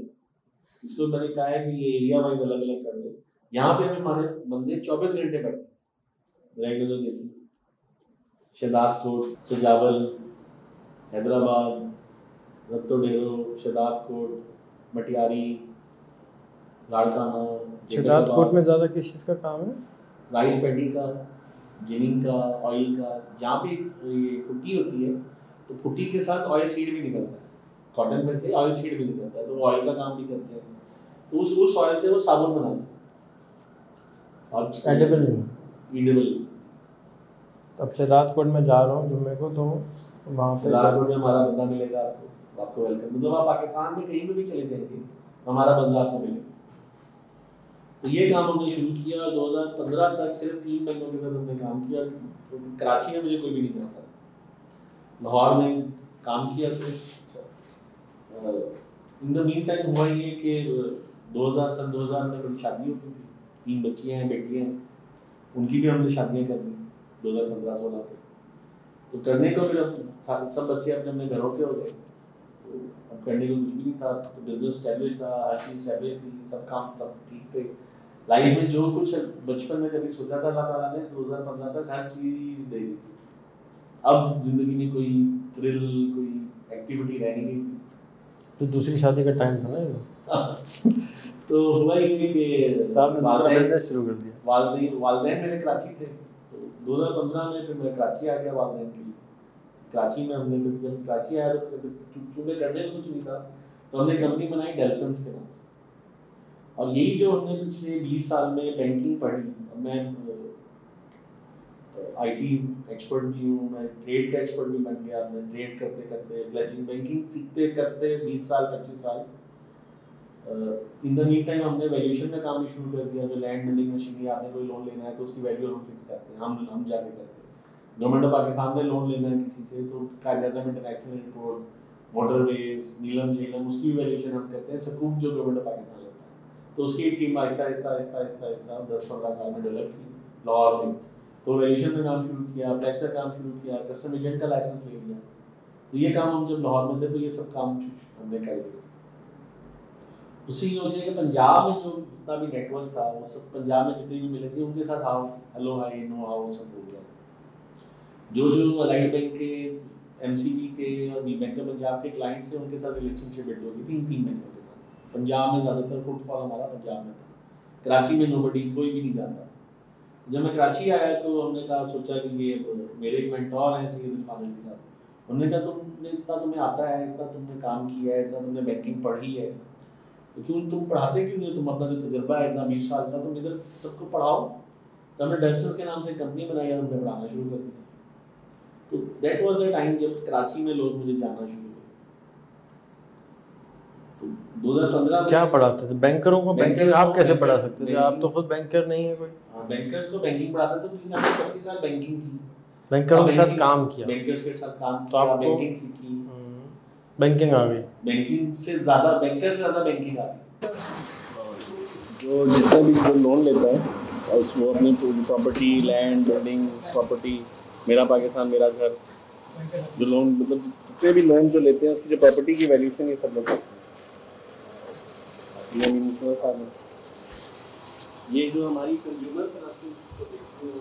اس کو میں نے کہا ہے کہ یہ ایریا وائز الگ الگ کر دیں. یہاں پہ ہمارے بندے چوبیس گھنٹے بیٹھے ریگولر دیکھیں، شہداد کوٹ، سجاول، حیدرآباد، رتو ڈیرو، شہداد کوٹ، مٹیاری، لاڑکانہ. شہداد کوٹ میں زیادہ کس چیز کا کام ہے؟ رائس پیڈنگ کا، جننگ کا، آئل کا. جہاں پہ یہ پھٹی ہوتی ہے تو پھٹی کے ساتھ آئل سیڈ بھی نکلتا ہے، کاٹن میں سے آئل سیڈ بھی نکلتا ہے، تو وہ آئل کا کام بھی کرتے ہیں. تو اس اس آئل سے وہ صابن بناتے ہیں اور ایڈیبل ایڈیبل. اب شہداد کوٹ میں جا رہا ہوں جمعے کو، تو وہاں پہ شہداد کوٹ میں ہمارا بندہ ملے گا آپ کو، آپ کو ویلکم. مطلب آپ پاکستان میں کہیں پہ بھی چلے جائیں گے، ہمارا بندہ آپ کو ملے گا. تو یہ کام ہم نے شروع کیا دو ہزار پندرہ تک. صرف تین بینکوں کے ساتھ ہم نے کام کیا. کراچی میں مجھے کوئی بھی نہیں کرتا، لاہور میں کام کیا صرف. ان دا مین ٹائم ہوا یہ کہ دو ہزار سن دو ہزار میں میری شادی ہو گئی تھی. تین بچیاں ہیں، بیٹیاں ہیں، ان کی بھی ہم نے شادیاں کر دی دو ہزار پندرہ سولہ تک. تو کرنے کو پھر اب سب بچے اپنے اپنے گھروں کے ہو گئے، تو اب کرنے کو کچھ بھی نہیں تھا. تو بزنس اسٹیبلش تھا، ہر چیز اسٹیبلش تھی، سب کام سب ٹھیک تھے. لائف میں جو کچھ بچپن میں کبھی سوچا تھا اللہ تعالیٰ نے دو ہزار پندرہ تک ہر چیز دے دی تھی. اب زندگی میں کوئی تھرل، کوئی ایکٹیویٹی رہ نہیں گئی. تو دوسری شادی کا ٹائم تھا نا، تو ہوا یہ کہ بزنس شروع کر دیا. والدین والدین میرے کراچی تھے. دو ہزار پندرہ میں پھر میں کراچی آ گیا والدین کے لیے. کراچی میں ہم نے پھر جب کراچی آیا تو چونکہ کرنے میں کچھ نہیں تھا، تو ہم نے کمپنی بنائی ڈیلسنس کے نام سے. اور یہی جو ہم نے پچھلے بیس سال میں بینکنگ پڑھی، میں آئی ٹی ایکسپرٹ بھی ہوں، میں ٹریڈ کا ایکسپرٹ بھی بن گیا. میں ٹریڈ کرتے کرتے، پلیجنگ، بینکنگ سیکھتے کرتے بیس سال پچیس سال. ان دا مین ٹائم ہم نے ویلیویشن کا کام بھی شروع کر دیا. جو لینڈ بلڈنگ مشینری، آپ نے کوئی لون لینا ہے تو اس کی ویلیو ہم فکس کرتے ہیں، ہم ہم جا کے کرتے ہیں. گورنمنٹ آف پاکستان میں لون لینا ہے کسی سے تو Quaid Azam international airport, motorways, Neelum Jhelum, اس کی بھی ویلیویشن ہم کرتے ہیں. سکوپ جو گورنمنٹ آف پاکستان لیتا ہے، تو اس کی ایک ٹیم آہستہ آہستہ آہستہ آہستہ آہستہ دس پندرہ سال میں ڈیولپ کی لاہور میں. تو ویلیویشن کا کام شروع کیا، ٹیکس کا کام شروع کیا، کسٹم ایجنٹ کا لائسنس لے لیا. تو یہ کام ہم جب لاہور میں تھے تو یہ سب کام ہم نے کر لیا. اسی یہ ہو گیا کہ پنجاب میں جو جتنا بھی نیٹ ورک تھا وہ سب پنجاب میں جتنے بھی ملے تھے ان کے ساتھ آؤ، ہلو ہائی، نو آؤ، سب ہو گیا. جو جو الائٹ بینک کے، ایم سی بی کے اور بی بینک پنجاب کے کلائنٹس ہیں، ان کے ساتھ ریلیشن شپ بلڈ ہوگی تین تین بینکوں کے ساتھ. پنجاب میں زیادہ تر فٹ فال ہمارا پنجاب میں تھا. کراچی میں نوبڈی، کوئی بھی نہیں جانتا. جب میں کراچی آیا تو ہم نے کہا، سوچا کہ یہ میرے ایک مینٹور ہیں سید القادر کے ساتھ. انہوں نے کہا تم نے اتنا تمہیں آتا ہے، اتنا تم نے کام کیا ہے، اتنا تم نے بینکنگ پڑھی ہے، تو کیوں تم پڑھاتے کیوں نہیں؟ تم اپنا جو تجربہ ہے اتنا بیس سال کا تم ادھر سب کو پڑھاؤ. تو ہم نے ڈینسرز کے نام سے کمپنی بنائی اور ہم نے پڑھانا شروع کر دیا. تو دیٹ واز دا ٹائم جب کراچی میں لوگ مجھے جانا شروع ہوئے. تو دو ہزار پندرہ کیا پڑھاتے تھے بینکروں کو؟ بینکر آپ کیسے پڑھا سکتے تھے؟ آپ تو خود بینکر نہیں ہیں کوئی. ہاں بینکرس کو بینکنگ پڑھاتے تھے کیونکہ ہم نے پچیس سال بینکنگ کی, بینکروں کے ساتھ کام کیا, بینکرس کے ساتھ کام کیا, بینکنگ سیکھی, بینکنگ آ گئی. بینکنگ سے زیادہ بینکر سے زیادہ بینکنگ آ گئی. جو جتنا بھی جو لون لیتا ہے اس وہ اپنی پراپرٹی, لینڈ, بلڈنگ, پراپرٹی, میرا پاکستان میرا گھر, جو لون مطلب جتنے بھی لون جو لیتے ہیں اس کی جو پراپرٹی کی ویلیوشن یہ سب لوگ کرتے ہیں. یہ جو ہماری کنزیومر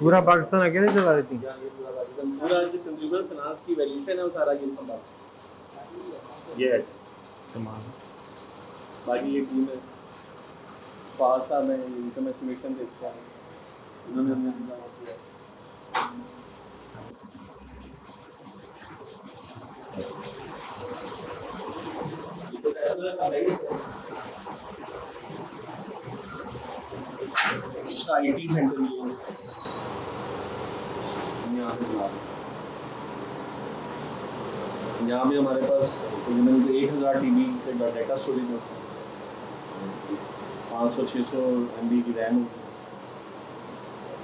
پورا پاکستان اکیلے چلا رہی تھی. پورا جو کنزیومر فنانس کی ویلیوشن ہے وہ سارا یہ سنبھالتا یہ ہے تمام. باقی یہ ٹیم ہے پاس میں انکم ایسٹیمیشن دیکھتا ہے انہوں نے ہم نے انجام کیا. آئی ٹی سینٹر یہ یہاں بھی ہمارے پاس ایک ہزار ٹی بی کا ڈیٹا اسٹوریج ہوتا ہے, پانچ سو چھ سو ایم بی کی ریم ہوتی ہے,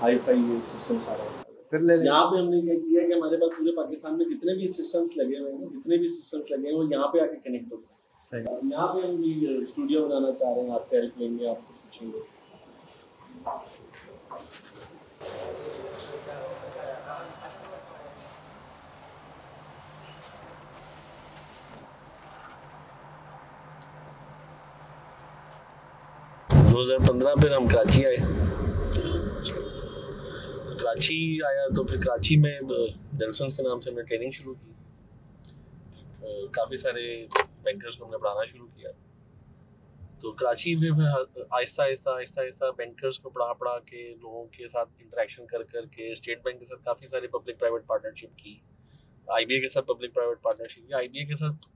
ہائی فائی یہ سسٹم سارا. یہاں پہ ہم نے یہ کیا کہ ہمارے پاس پورے پاکستان میں جتنے بھی سسٹمس لگے ہوئے ہیں جتنے بھی سسٹمس لگے ہیں وہ یہاں پہ آ کے کنیکٹ ہوتے ہیں. یہاں پہ ہم یہ اسٹوڈیو بنانا چاہ رہے ہیں, آپ سے ہیلپ لیں گے, آپ سے پوچھیں گے. دو ہزار پندرہ پھر ہم کراچی آئے. کراچی آیا تو پھر کراچی میں جلسنس کے نام سے ہم نے ٹریننگ شروع کی. کافی سارے بینکرز کو ہم نے پڑھانا شروع کیا. تو کراچی میں آہستہ آہستہ آہستہ آہستہ بینکرز کو پڑھا پڑھا کے لوگوں کے ساتھ انٹریکشن کر کر کے اسٹیٹ بینک کے ساتھ کافی سارے پبلک پرائیویٹ پارٹنرشپ کی. آئی بی اے کے ساتھ پبلک پرائیویٹ پارٹنرشپ کی. آئی بی اے کے ساتھ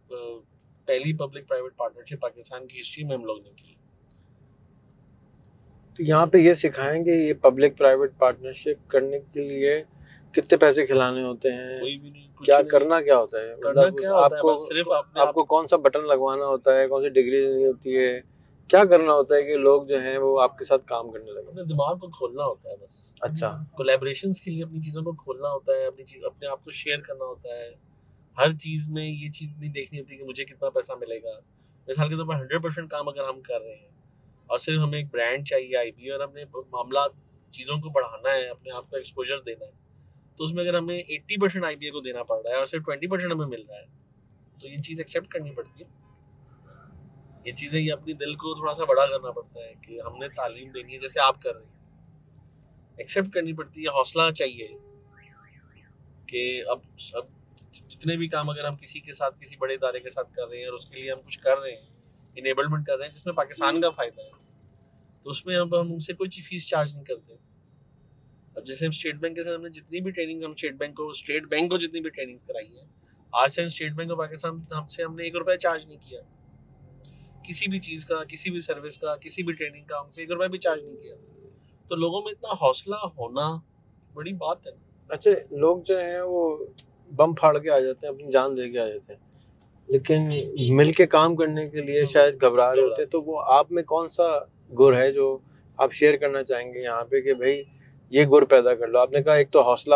پہلی پبلک پرائیویٹ پارٹنرشپ پاکستان کی ہسٹری میں ہم لوگ نے کی. تو یہاں پہ یہ سکھائیں کہ یہ پبلک پرائیویٹ پارٹنرشپ کرنے کے لیے کتنے پیسے کھلانے ہوتے ہیں, کیا کرنا کیا ہوتا ہے, آپ کو صرف آپ کو کون سا بٹن لگوانا ہوتا ہے, کون سی ڈگری لینی ہوتی ہے, کیا کرنا ہوتا ہے کہ لوگ جو ہیں وہ آپ کے ساتھ کام کرنے لگے. اپنے دماغ کو کھولنا ہوتا ہے بس. اچھا کولیبریشنس کے لیے اپنی چیزوں کو کھولنا ہوتا ہے, اپنی چیز اپنے آپ کو شیئر کرنا ہوتا ہے. ہر چیز میں یہ چیز نہیں دیکھنی ہوتی کہ مجھے کتنا پیسہ ملے گا. مثال کے طور پر ہنڈریڈ پرسینٹ کام اگر ہم کر رہے ہیں اور صرف ہمیں ایک برانڈ چاہیے آئی بی اور ہم نے معاملات چیزوں کو بڑھانا ہے, اپنے آپ کو ایکسپوجر دینا ہے, تو اس میں اگر ہمیں eighty percent I B A کو دینا پڑ رہا ہے اور صرف ٹوئنٹی پرسینٹ ہمیں مل رہا ہے تو یہ چیز ایکسیپٹ کرنی پڑتی ہے. یہ چیزیں یہ اپنی دل کو تھوڑا سا بڑا کرنا پڑتا ہے کہ ہم نے تعلیم دینی ہے جیسے آپ کر رہے ہیں. ایکسیپٹ کرنی پڑتی ہے, حوصلہ چاہیے کہ اب اب جتنے بھی کام اگر ہم کسی کے ساتھ کسی بڑے ادارے کے ساتھ کر رہے ہیں اور اس کے لیے ہم کچھ کر رہے ہیں, انیبلمنٹ کر رہے ہیں جس میں پاکستان کا فائدہ ہے, تو اس میں ہم ہم ان سے کوئی فیس چارج نہیں کرتے. اب جیسے ہم اسٹیٹ بینک کے ساتھ ہم نے جتنی بھی ٹریننگز ہم اسٹیٹ بینک کو اسٹیٹ بینک کو جتنی بھی ٹریننگز کرائی ہیں آج سے اسٹیٹ بینک آف پاکستان ہم سے ہم نے ایک روپیہ چارج نہیں کیا کسی بھی چیز کا, کسی بھی سروس کا, کسی بھی ٹریننگ کا ہم سے ایک روپیہ بھی چارج نہیں کیا. تو لوگوں میں اتنا حوصلہ ہونا بڑی بات ہے. اچھا لوگ جو ہیں وہ بم پھاڑ کے آ جاتے ہیں, اپنی جان دے کے آ جاتے ہیں, لیکن مل کے کام کرنے کے لیے شاید گھبرا رہے ہوتے ہیں. تو وہ آپ میں کون سا گر ہے جو آپ شیئر کرنا چاہیں گے یہاں پہ کہ بھائی یہ گر پیدا کر لو؟ آپ نے کہا ایک تو حوصلہ,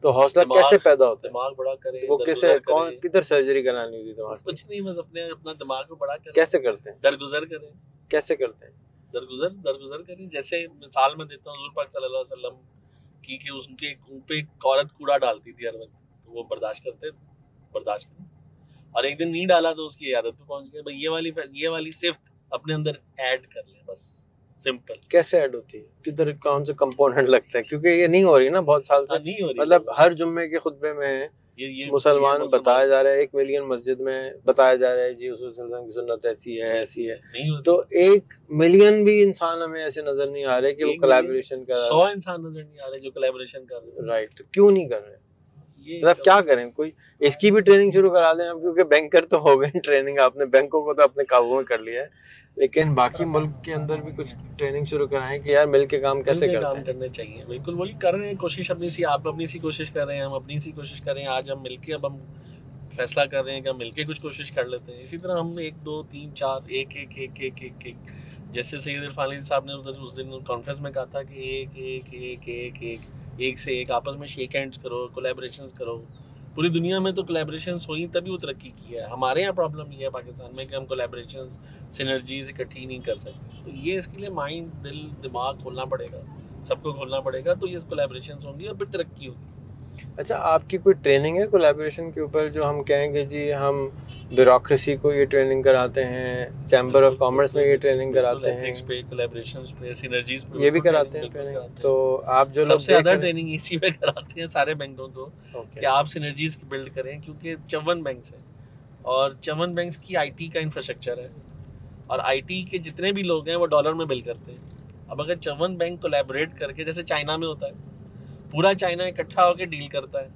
تو حوصلہ کیسے پیدا ہوتا ہے؟ دماغ بڑا کرے, وہ کیسے, کون کدھر سرجری کرانی ہوتی ہے دماغ کی؟ کچھ نہیں, بس اپنے اپنا دماغ کو بڑا کریں. کیسے کرتے ہیں؟ درگزر کریں. کیسے کرتے ہیں درگزر؟ درگزر کریں. جیسے مثال میں دیتا ہوں حضور پاک صلی اللہ علیہ وسلم کی کہ ان کے ان پہ ایک عورت کوڑا ڈالتی تھی ہر وقت, تو وہ برداشت کرتے تھے, برداشت کریں, اور ایک دن نہیں ڈالا تو اس کی عادت پہ پہنچ گیا. یہ والی یہ والی صفت اپنے اندر ایڈ کر لیں, بس سمپل. کیسے ایڈ ہوتی ہے, کدھر کون سے کمپوننٹ لگتا ہے, کیونکہ یہ نہیں ہو رہی نا بہت سال سے نہیں ہو رہی. مطلب ہر جمعے کے خطبے میں مسلمان بتایا جا رہا ہے, ایک ملین مسجد میں بتایا جا رہا ہے جی حضور صلی اللہ علیہ وسلم کی سنت ایسی ہے ایسی ہے, تو ایک ملین بھی انسان ہمیں ایسے نظر نہیں آ رہے کہ وہ کولیبریشن کر رہا ہے. سو انسان نظر نہیں آ رہے جو کولیبریشن کر رہے ہیں, رائٹ. تو کیوں نہیں کر رہے؟ مطلب کیا کریں, کوئی اس کی بھی ٹریننگ شروع کرا دیں کیونکہ بینکر تو ہو گئے, ٹریننگ آپ نے بینکوں کو تو اپنے قابو میں کر لیا ہے, لیکن باقی ملک کے اندر بھی کچھ ٹریننگ شروع کرائیں کہ یار مل کے کام کیسے کرنے چاہیے. بالکل وہی کر رہے ہیں کوشش اپنی سی, آپ اپنی سی کوشش کر رہے ہیں, ہم اپنی سی کوشش کر رہے ہیں. آج ہم مل کے اب ہم فیصلہ کر رہے ہیں کہ ہم مل کے کچھ کوشش کر لیتے ہیں. اسی طرح ہم ایک دو تین چار ایک ایک ایک ایک ایک ایک جیسے سید عرفان علی صاحب نے اس دن کانفرنس میں کہا تھا کہ ایک ایک ایک ایک ایک ایک سے ایک آپس میں شیک ہینڈس کرو, کولیبریشنس کرو. پوری دنیا میں تو کولیبریشنس ہوئی تبھی وہ ترقی کی ہے, ہمارے یہاں پرابلم یہ ہے پاکستان میں کہ ہم کولیبریشنس سینرجیز اکٹھی نہیں کر سکتے. تو یہ اس کے لیے مائنڈ دل دماغ کھولنا پڑے گا, سب کو کھولنا پڑے گا, تو یہ کولیبریشنس ہوں گی اور پھر ترقی ہوگی. اچھا آپ کی کوئی ٹریننگ ہے کولیبریشن کے اوپر جو ہم کہیں گے جی ہم بیوروکریسی کو یہ ٹریننگ کراتے ہیں, چیمبر آف کامرس میں یہ ٹریننگ کراتے ہیں, کولیبریشنز پہ سینرجیز پہ یہ بھی کراتے ہیں, تو آپ جو سب سے زیادہ ٹریننگ اسی پہ کراتے ہیں سارے بینکوں کو کہ آپ سینرجیز کی بلڈ کریں, کیونکہ چون بینکس ہیں اور چون بینکس کی آئی ٹی کا انفراسٹرکچر ہے اور آئی ٹی کے جتنے بھی لوگ ہیں وہ ڈالر میں بل کرتے ہیں. اب اگر چون بینک کولیبریٹ کر کے, جیسے چائنا میں ہوتا ہے, پورا چائنا اکٹھا ہو کے ڈیل کرتا ہے,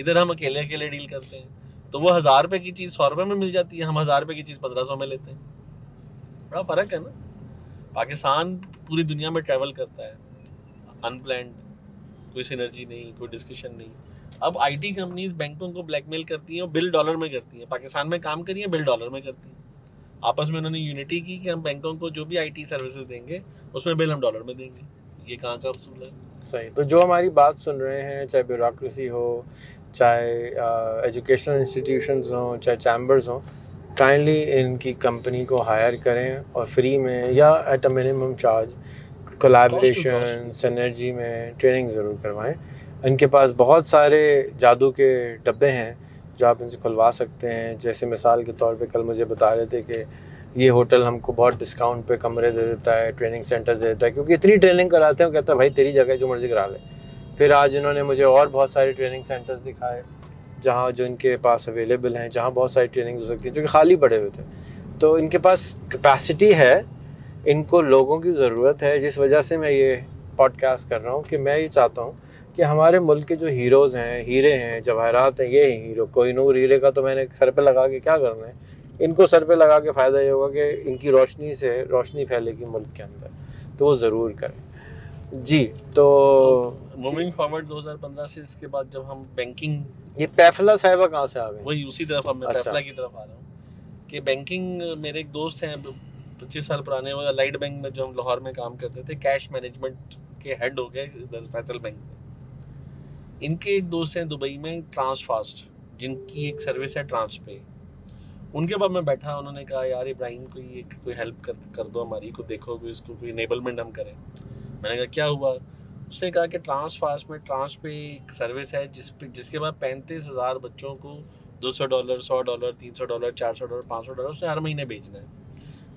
ادھر ہم اکیلے اکیلے ڈیل کرتے ہیں, تو وہ ہزار روپے کی چیز سو روپے میں مل جاتی ہے, ہم ہزار روپے کی چیز پندرہ سو میں لیتے ہیں. بڑا فرق ہے نا. پاکستان پوری دنیا میں ٹریول کرتا ہے ان پلانڈ, کوئی سینرجی نہیں, کوئی ڈسکشن نہیں. اب آئی ٹی کمپنیز بینکوں کو بلیک میل کرتی ہیں اور بل ڈالر میں کرتی ہیں. پاکستان میں کام کریے, بل ڈالر میں کرتی ہیں. آپس میں انہوں نے یونٹی کی کہ ہم بینکوں کو جو بھی آئی ٹی سروسز دیں گے اس میں بل ہم ڈالر میں دیں گے. یہ کہاں کا اصول ہے؟ صحیح. تو جو ہماری بات سن رہے ہیں, چاہے بیوروکریسی ہو, چاہے ایجوکیشنل انسٹیٹیوشنز ہوں, چاہے چیمبرز ہوں, کائنڈلی ان کی کمپنی کو ہائر کریں اور فری میں یا at a minimum charge collaboration synergy میں ٹریننگ ضرور کروائیں. ان کے پاس بہت سارے جادو کے ڈبے ہیں جو آپ ان سے کھلوا سکتے ہیں. جیسے مثال کے طور پہ کل مجھے بتا رہے تھے کہ یہ ہوٹل ہم کو بہت ڈسکاؤنٹ پہ کمرے دے دیتا ہے, ٹریننگ سینٹرز دے دیتا ہے, کیونکہ اتنی ٹریننگ کراتے ہیں, وہ کہتا ہے بھائی تیری جگہ جو مرضی کرا لے. پھر آج انہوں نے مجھے اور بہت سارے ٹریننگ سینٹرز دکھائے جہاں جو ان کے پاس اویلیبل ہیں, جہاں بہت ساری ٹریننگ ہو سکتی ہیں, جو کہ خالی پڑے ہوئے تھے. تو ان کے پاس کیپیسٹی ہے, ان کو لوگوں کی ضرورت ہے, جس وجہ سے میں یہ پوڈ کاسٹ کر رہا ہوں کہ میں یہ چاہتا ہوں کہ ہمارے ملک کے جو ہیروز ہیں, ہیرے ہیں, جواہرات ہیں, یہ ہیرو کوہ نور ہیرے کا تو میں نے سر پہ لگا کے کیا کرنا ہے, ان کو سر پہ لگا کے فائدہ یہ ہوگا کہ ان کی روشنی سے روشنی پھیلے گی ملک کے اندر, تو وہ ضرور کریں جی. تو موونگ فارورڈ دو ہزار پندرہ سے اس کے بعد جب ہم بینکنگ, یہ پیفلا صاحبہ کہاں سے آ گئے؟ وہی اسی طرف میں پیفلا کی طرف آ رہا ہوں کہ بینکنگ, میرے ایک دوست ہیں پچیس سال پرانے, وہ لائٹ بینک میں جو ہم لاہور میں کام کرتے تھے, کیش مینجمنٹ کے ہیڈ ہو گئے ادھر فیصل بینک میں. ان کے ایک دوست ہیں دبئی میں ٹرانسفاسٹ, جن کی ایک سروس ہے ٹرانس پے. ان کے بعد میں بیٹھا, انہوں نے کہا یار ابراہیم کوئی کوئی ہیلپ کر کر دو ہماری, کو دیکھو کوئی اس کو کوئی انیبلمنٹ ہم کریں. میں نے کہا کیا ہوا؟ اس نے کہا کہ ٹرانس فاسٹ میں ٹرانس پہ ایک سروس ہے جس پہ جس کے بعد پینتیس ہزار بچوں کو دو سو ڈالر سو ڈالر تین سو ڈالر چار سو ڈالر پانچ سو ڈالر اس نے ہر مہینے بھیجنا ہے.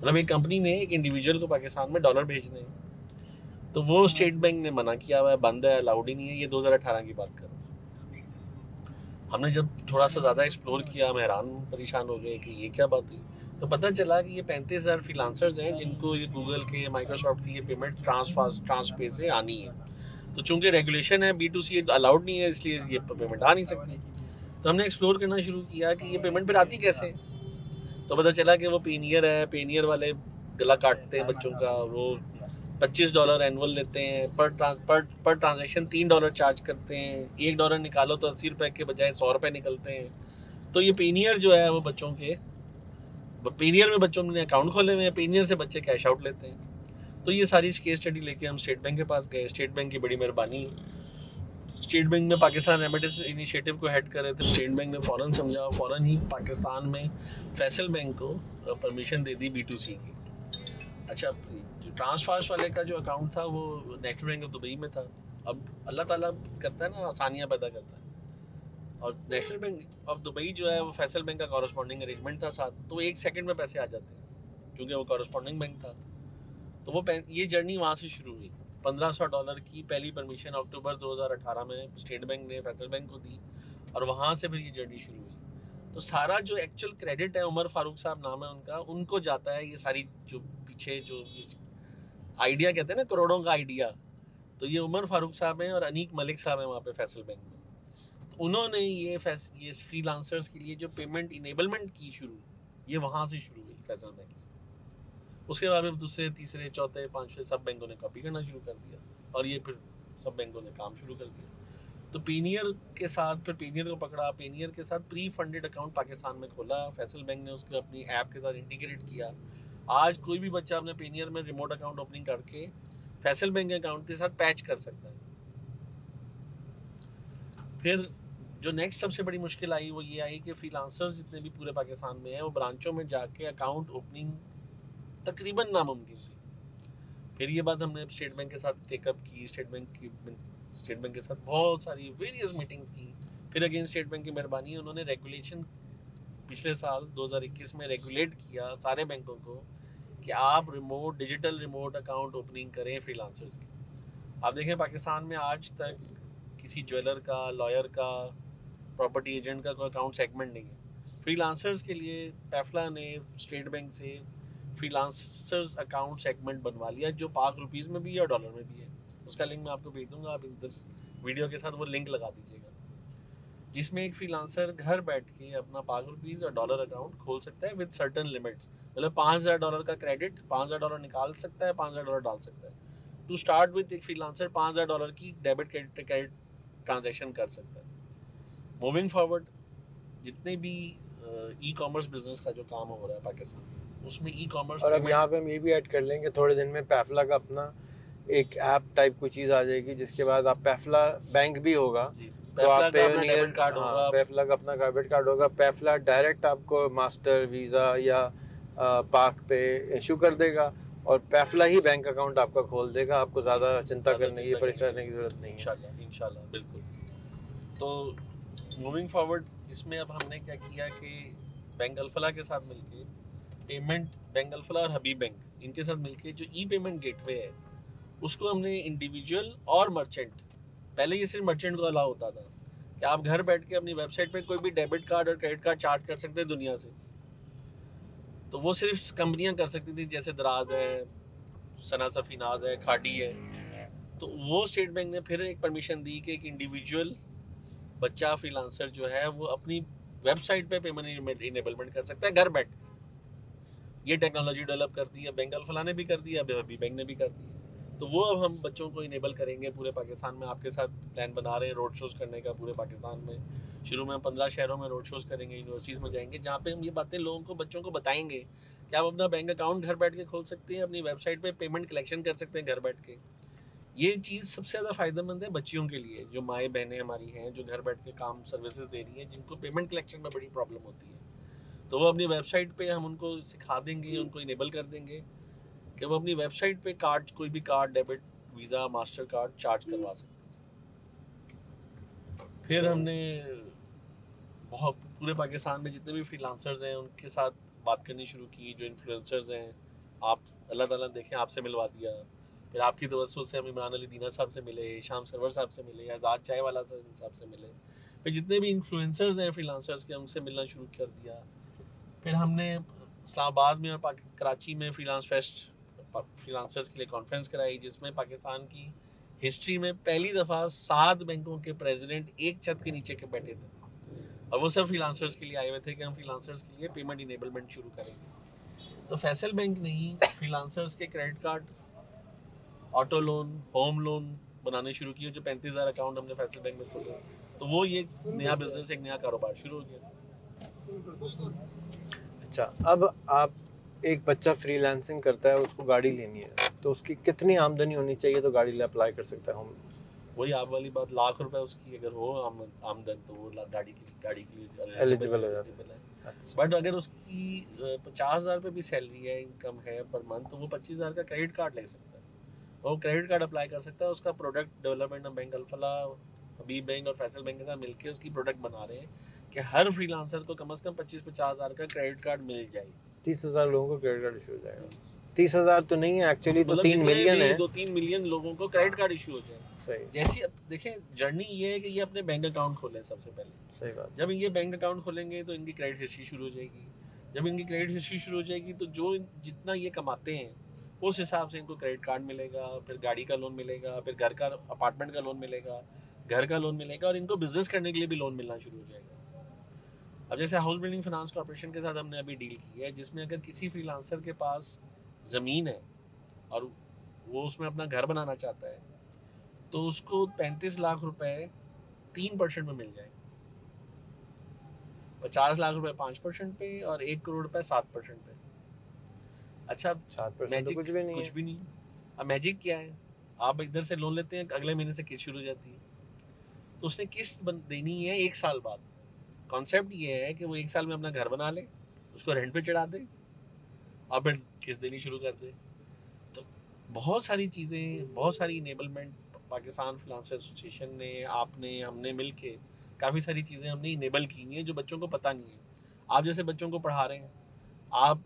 مطلب ایک کمپنی نے ایک انڈیویجول کو پاکستان میں ڈالر بھیجنے ہیں, تو وہ اسٹیٹ بینک نے منع کیا ہوا ہے, بند ہے, الاؤڈ ہی نہیں ہے. یہ دو ہزار اٹھارہ کی بات کر رہا ہوں. ہم نے جب تھوڑا سا زیادہ ایکسپلور کیا, ہم حیران پریشان ہو گئے کہ یہ کیا بات ہوئی, تو پتہ چلا کہ یہ پینتیس ہزار فری لانسرز ہیں جن کو یہ گوگل کے مائیکروسافٹ کی یہ پیمنٹ ٹرانسفاس ٹرانس پے سے آنی ہے. تو چونکہ ریگولیشن ہے بی ٹو سی الاؤڈ نہیں ہے, اس لیے یہ پیمنٹ آ نہیں سکتی. تو ہم نے ایکسپلور کرنا شروع کیا کہ یہ پیمنٹ پھر آتی کیسے. تو پتہ چلا کہ وہ پینیئر ہے, پینیئر والے گلا کاٹتے ہیں بچوں کا, وہ پچیس ڈالر اینول لیتے ہیں پر پر پر ٹرانزیکشن, تین ڈالر چارج کرتے ہیں. ایک ڈالر نکالو تو اسی روپے کے بجائے سو روپے نکلتے ہیں. تو یہ پینیئر جو ہے وہ بچوں کے, پینیئر میں بچوں نے اکاؤنٹ کھولے ہوئے ہیں, پینیئر سے بچے کیش آؤٹ لیتے ہیں. تو یہ ساری کیس اسٹڈی لے کے ہم اسٹیٹ بینک کے پاس گئے. اسٹیٹ بینک کی بڑی مہربانی, اسٹیٹ بینک میں پاکستان ریمیڈنس انیشیٹو کو ہیڈ کر رہے تھے, اسٹیٹ بینک نے فوراً سمجھا, فوراً ہی پاکستان میں فیصل بینک کو پرمیشن دے دی بی ٹو سی کی. اچھا ٹرانسفاسٹ والے کا جو اکاؤنٹ تھا وہ نیشنل بینک آف دبئی میں تھا. اب اللہ تعالیٰ کرتا ہے نا آسانیاں پیدا کرتا ہے, اور نیشنل بینک آف دبئی جو ہے وہ فیصل بینک کا کورسپونڈنگ ارینجمنٹ تھا ساتھ, تو ایک سیکنڈ میں پیسے آ جاتے ہیں چونکہ وہ کورسپونڈنگ بینک تھا. تو وہ یہ جرنی وہاں سے شروع ہوئی. پندرہ سو ڈالر کی پہلی پرمیشن اکتوبر دو ہزار اٹھارہ میں اسٹیٹ بینک نے فیصل بینک کو دی, اور وہاں سے پھر یہ جرنی شروع ہوئی. تو سارا جو ایکچوئل کریڈٹ ہے, عمر فاروق صاحب نام ہے ان کا, ان کو جاتا ہے. یہ ساری جو پیچھے جو آئیڈیا کہتے ہیں نا کروڑوں کا آئیڈیا, تو یہ عمر فاروق صاحب ہیں اور انیک ملک صاحب ہیں وہاں پہ فیصل بینک میں. انہوں نے یہ فری لانسرز کے لیے جو پیمنٹ انیبلمنٹ کی شروع یہ وہاں سے شروع ہوئی فیصل بینک سے. اس کے بعد میں دوسرے تیسرے چوتھے پانچویں سب بینکوں نے کاپی کرنا شروع کر دیا اور یہ پھر سب بینکوں نے کام شروع کر دیا. تو پینئر کے ساتھ پھر پینئر کو پکڑا, پینئر کے ساتھ پری فنڈڈ اکاؤنٹ پاکستان میں کھولا, فیصل بینک نے اس کو اپنی ایپ کے ساتھ انٹیگریٹ کیا. آج کوئی بھی بچہ اپنے پینئر میں ریموٹ اکاؤنٹ اوپننگ کر کے فیصل بینک اکاؤنٹ کے ساتھ پیچ کر سکتا ہے. پھر جو نیکسٹ سب سے بڑی مشکل آئی وہ یہ آئی کہ فری لانسرز جتنے بھی پورے پاکستان میں ہیں وہ برانچوں میں جا کے اکاؤنٹ اوپننگ تقریباً ناممکن تھی. پھر یہ بات ہم نے اسٹیٹ بینک کے ساتھ ٹیک اپ کی, اسٹیٹ بینک کی اسٹیٹ بینک کے ساتھ بہت ساری ویریئس میٹنگز کی. پھر اگین اسٹیٹ بینک کی مہربانی ہے, انہوں نے ریگولیشن پچھلے سال دو ہزار اکیس میں ریگولیٹ کیا سارے بینکوں کو کہ آپ remote digital remote account opening کریں فری لانسرز کی. آپ دیکھیں پاکستان میں آج تک کسی جویلر کا, لائر کا, پراپرٹی ایجنٹ کا کوئی اکاؤنٹ سیگمنٹ نہیں ہے. فری لانسرز کے لیے پیفلا نے اسٹیٹ بینک سے فری لانسرز اکاؤنٹ سیگمنٹ بنوا لیا جو پاک روپیز میں بھی ہے اور ڈالر میں بھی ہے. اس کا لنک میں آپ کو بھیج دوں گا, آپ اس ویڈیو کے ساتھ وہ لنک لگا دیجیے گا, جس میں ایک فری لانسر گھر بیٹھ کے اپنا پاک روپیز اور ڈالر اکاؤنٹ کھول سکتا ہے ود سرٹن لمٹس. مطلب پانچ ہزار ڈالر کا کریڈٹ, پانچ ہزار ڈالر نکال سکتا ہے, پانچ ہزار ڈالر ڈال سکتا ہے. ٹو اسٹارٹ وتھ ایک فری لانسر پانچ ہزار ڈالر کی ڈیبٹ کریڈٹ کریڈٹ ٹرانزیکشن کر سکتا ہے. موونگ فارورڈ جتنے بھی ای کامرس بزنس کا جو کام ہو رہا ہے پاکستان میں اس میں ای کامرس, اور اب یہاں پہ ہم یہ بھی ایڈ کر لیں کہ تھوڑے دن میں پیفلا کا اپنا ایک ایپ ٹائپ کوئی چیز آ جائے گی جس کے بعد آپ پیفلا بینک بھی ہوگا, پیفلا کا اپنا ڈیبٹ کارڈ ہوگا, پیفلا ڈائریکٹ آپ کو ماسٹر ویزا یا پاک پہ ایشو کر دے گا اور پیفلا ہی بینک اکاؤنٹ آپ کا کھول دے گا. آپ کو زیادہ چنتا کرنے کی, پریشانی کی ضرورت نہیں. انشاءاللہ انشاءاللہ بالکل. تو موونگ فارورڈ اس میں اب ہم نے کیا کیا کہ بینک الفلا کے ساتھ مل کے پیمنٹ, بینک الفلا اور حبیب بینک ان کے ساتھ مل کے جو ای پیمنٹ گیٹ وے ہے اس کو ہم نے انڈیویجول اور مرچنٹ, پہلے یہ صرف مرچنٹ کو الاؤ ہوتا تھا کہ آپ گھر بیٹھ کے اپنی ویب سائٹ پہ کوئی بھی ڈیبٹ کارڈ اور کریڈٹ کارڈ چارج کر سکتے ہیں دنیا سے. تو وہ صرف کمپنیاں کر سکتی تھیں جیسے دراز ہے, ثنا صفی ناز ہے, کھاڈی ہے. تو وہ اسٹیٹ بینک نے پھر ایک پرمیشن دی کہ ایک انڈیویجول بچہ فری لانسر جو ہے وہ اپنی ویب سائٹ پہ پیمنٹ انیبلمنٹ کر سکتا ہے گھر بیٹھ کے. یہ ٹیکنالوجی ڈیولپ کر دی ہے بینک الفلا نے بھی کر دی ہے, اب حبیب بینک نے بھی کر دی ہے. تو وہ اب ہم بچوں کو انیبل کریں گے پورے پاکستان میں. آپ کے ساتھ پلان بنا رہے ہیں روڈ شوز کرنے کا پورے پاکستان میں. شروع میں پندرہ شہروں میں روڈ شوز کریں گے, یونیورسٹیز میں جائیں گے, جہاں پہ ہم یہ باتیں لوگوں کو, بچوں کو بتائیں گے کہ آپ اپنا بینک اکاؤنٹ گھر بیٹھ کے کھول سکتے ہیں, اپنی ویب سائٹ پہ پیمنٹ کلیکشن کر سکتے ہیں گھر بیٹھ کے. یہ چیز سب سے زیادہ فائدہ مند ہے بچیوں کے لیے, جو مائیں بہنیں ہماری ہیں جو گھر بیٹھ کے کام سروسز دے رہی ہیں, جن کو پیمنٹ کلیکشن میں بڑی پرابلم ہوتی ہے. تو وہ اپنی ویب سائٹ پہ ہم ان کو سکھا دیں گے, ان کو انیبل کر دیں گے کہ وہ اپنی ویب سائٹ پہ کارڈ, کوئی بھی card, debit, Visa, Mastercard charge کروا سکتے ہیں. پھر ہم نے بہت پورے پاکستان میں جتنے بھی فری لانسرز ہیں ان کے ساتھ بات کرنی شروع کی, جو انفلوئنسرز ہیں. آپ اللہ تعالیٰ دیکھیں آپ سے ملوا دیا, پھر آپ کی توسل سے ہم عمران علی دینا صاحب سے ملے, شام سرور صاحب سے ملے, آزاد چائے والا صاحب سے ملے. پھر جتنے بھی انفلوئنسرز ہیں فری لانسرز کے ان سے ملنا شروع کر دیا. پھر ہم نے اسلام آباد میں اور کراچی میں freelance fest freelancers کے لیے کانفرنس کرائی, جس میں پاکستان کی ہسٹری میں پہلی دفعہ سات بینکوں کے پریزیڈنٹ ایک چھت کے نیچے کے بیٹھے تھے, اور وہ سب فری لانسرز کے لیے آئے ہوئے تھے کہ ہم فری لانسرز کے لیے پیمنٹ انیبلمنٹ شروع کریں گے. تو فیصل بینک نے ہی فری لانسرز کے credit card, auto loan, home loan بنانے شروع کیے, جو پینتیس ہزار اکاؤنٹ ہم نے فیصل بینک میں کھولے. تو وہ یہ نیا بزنس, ایک نیا کاروبار شروع ہو گیا. اچھا, اب آپ ایک بچہ فری لانسنگ کرتا ہے, اس کو گاڑی لینی ہے, تو اس کی کتنی آمدنی ہونی چاہیے تو گاڑی لے اپلائی کر سکتا ہے ہوم لون؟ وہی آپ والی بات, لاکھ روپے اس کی اگر ہو آمدن تو وہ گاڑی کی گاڑی کے لیے ایلیجیبل ہو جاتا ہے. بٹ اگر اس کی پچاس ہزار روپے بھی سیلری ہے, انکم ہے پر منتھ, تو وہ پچیس ہزار کا کریڈٹ کارڈ لے سکتا ہے, وہ کریڈٹ کارڈ اپلائی کر سکتا ہے. اس کا پروڈکٹ ڈیولپمنٹ ہم بینک الفلا, حبیب بینک اور فیصل بینک کے ساتھ مل کے اس کی پروڈکٹ بنا رہے ہیں کہ ہر فری لانسر کو کم از کم پچیس پچاس ہزار کا کریڈٹ کارڈ مل جائے. تیس ہزار لوگوں کو کریڈٹ کارڈ ایشو ہو جائے گا. تیس ہزار تو نہیں ہے ایکچولی, دو تین ملین ہے, دو تین ملین لوگوں کو کریڈٹ کارڈ ایشو ہو جائے. صحیح. جیسے دیکھیں جرنی یہ ہے کہ یہ اپنے بینک اکاؤنٹ کھولیں سب سے پہلے. صحیح بات. جب یہ بینک اکاؤنٹ کھولیں گے تو ان کی کریڈٹ ہسٹری شروع ہو جائے گی. جب ان کی کریڈٹ ہسٹری شروع ہو جائے گی تو جو جتنا یہ کماتے ہیں اس حساب سے ان کو کریڈٹ کارڈ ملے گا, پھر گاڑی کا لون ملے گا, پھر گھر کا, اپارٹمنٹ کا لون ملے گا, گھر کا لون ملے گا اور ان کو بزنس کرنے کے لیے بھی لون ملنا شروع ہو جائے گا. اب جیسے ہاؤس بلڈنگ فنانس کارپوریشن کے ساتھ ہم نے ابھی ڈیل کی ہے, جس میں اگر کسی فری لانسر کے پاس زمین ہے اور وہ اس میں اپنا گھر بنانا چاہتا ہے تو اس کو پینتیس لاکھ روپے تین پرسینٹ میں مل جائیں, پچاس لاکھ روپے پانچ پرسینٹ پہ اور ایک کروڑ روپے سات پرسینٹ پہ. اچھا میجک کچھ بھی نہیں, کچھ بھی نہیں. اب میجک کیا ہے, آپ ادھر سے لون لیتے ہیں, اگلے مہینے سے قسط شروع ہو جاتی ہے, تو اس نے قسط دینی ہے ایک سال بعد. کانسیپٹ یہ ہے کہ وہ ایک سال میں اپنا گھر بنا لے, اس کو رینٹ پہ چڑھا دے اور پھر قسط دینی شروع کر دے. تو بہت ساری چیزیں, بہت ساری انیبلمنٹ پاکستان فنانس ایسوسیشن نے, آپ نے, ہم نے مل کے کافی ساری چیزیں ہم نے انیبل کی ہیں جو بچوں کو پتہ نہیں ہے. آپ جیسے بچوں کو پڑھا رہے ہیں, آپ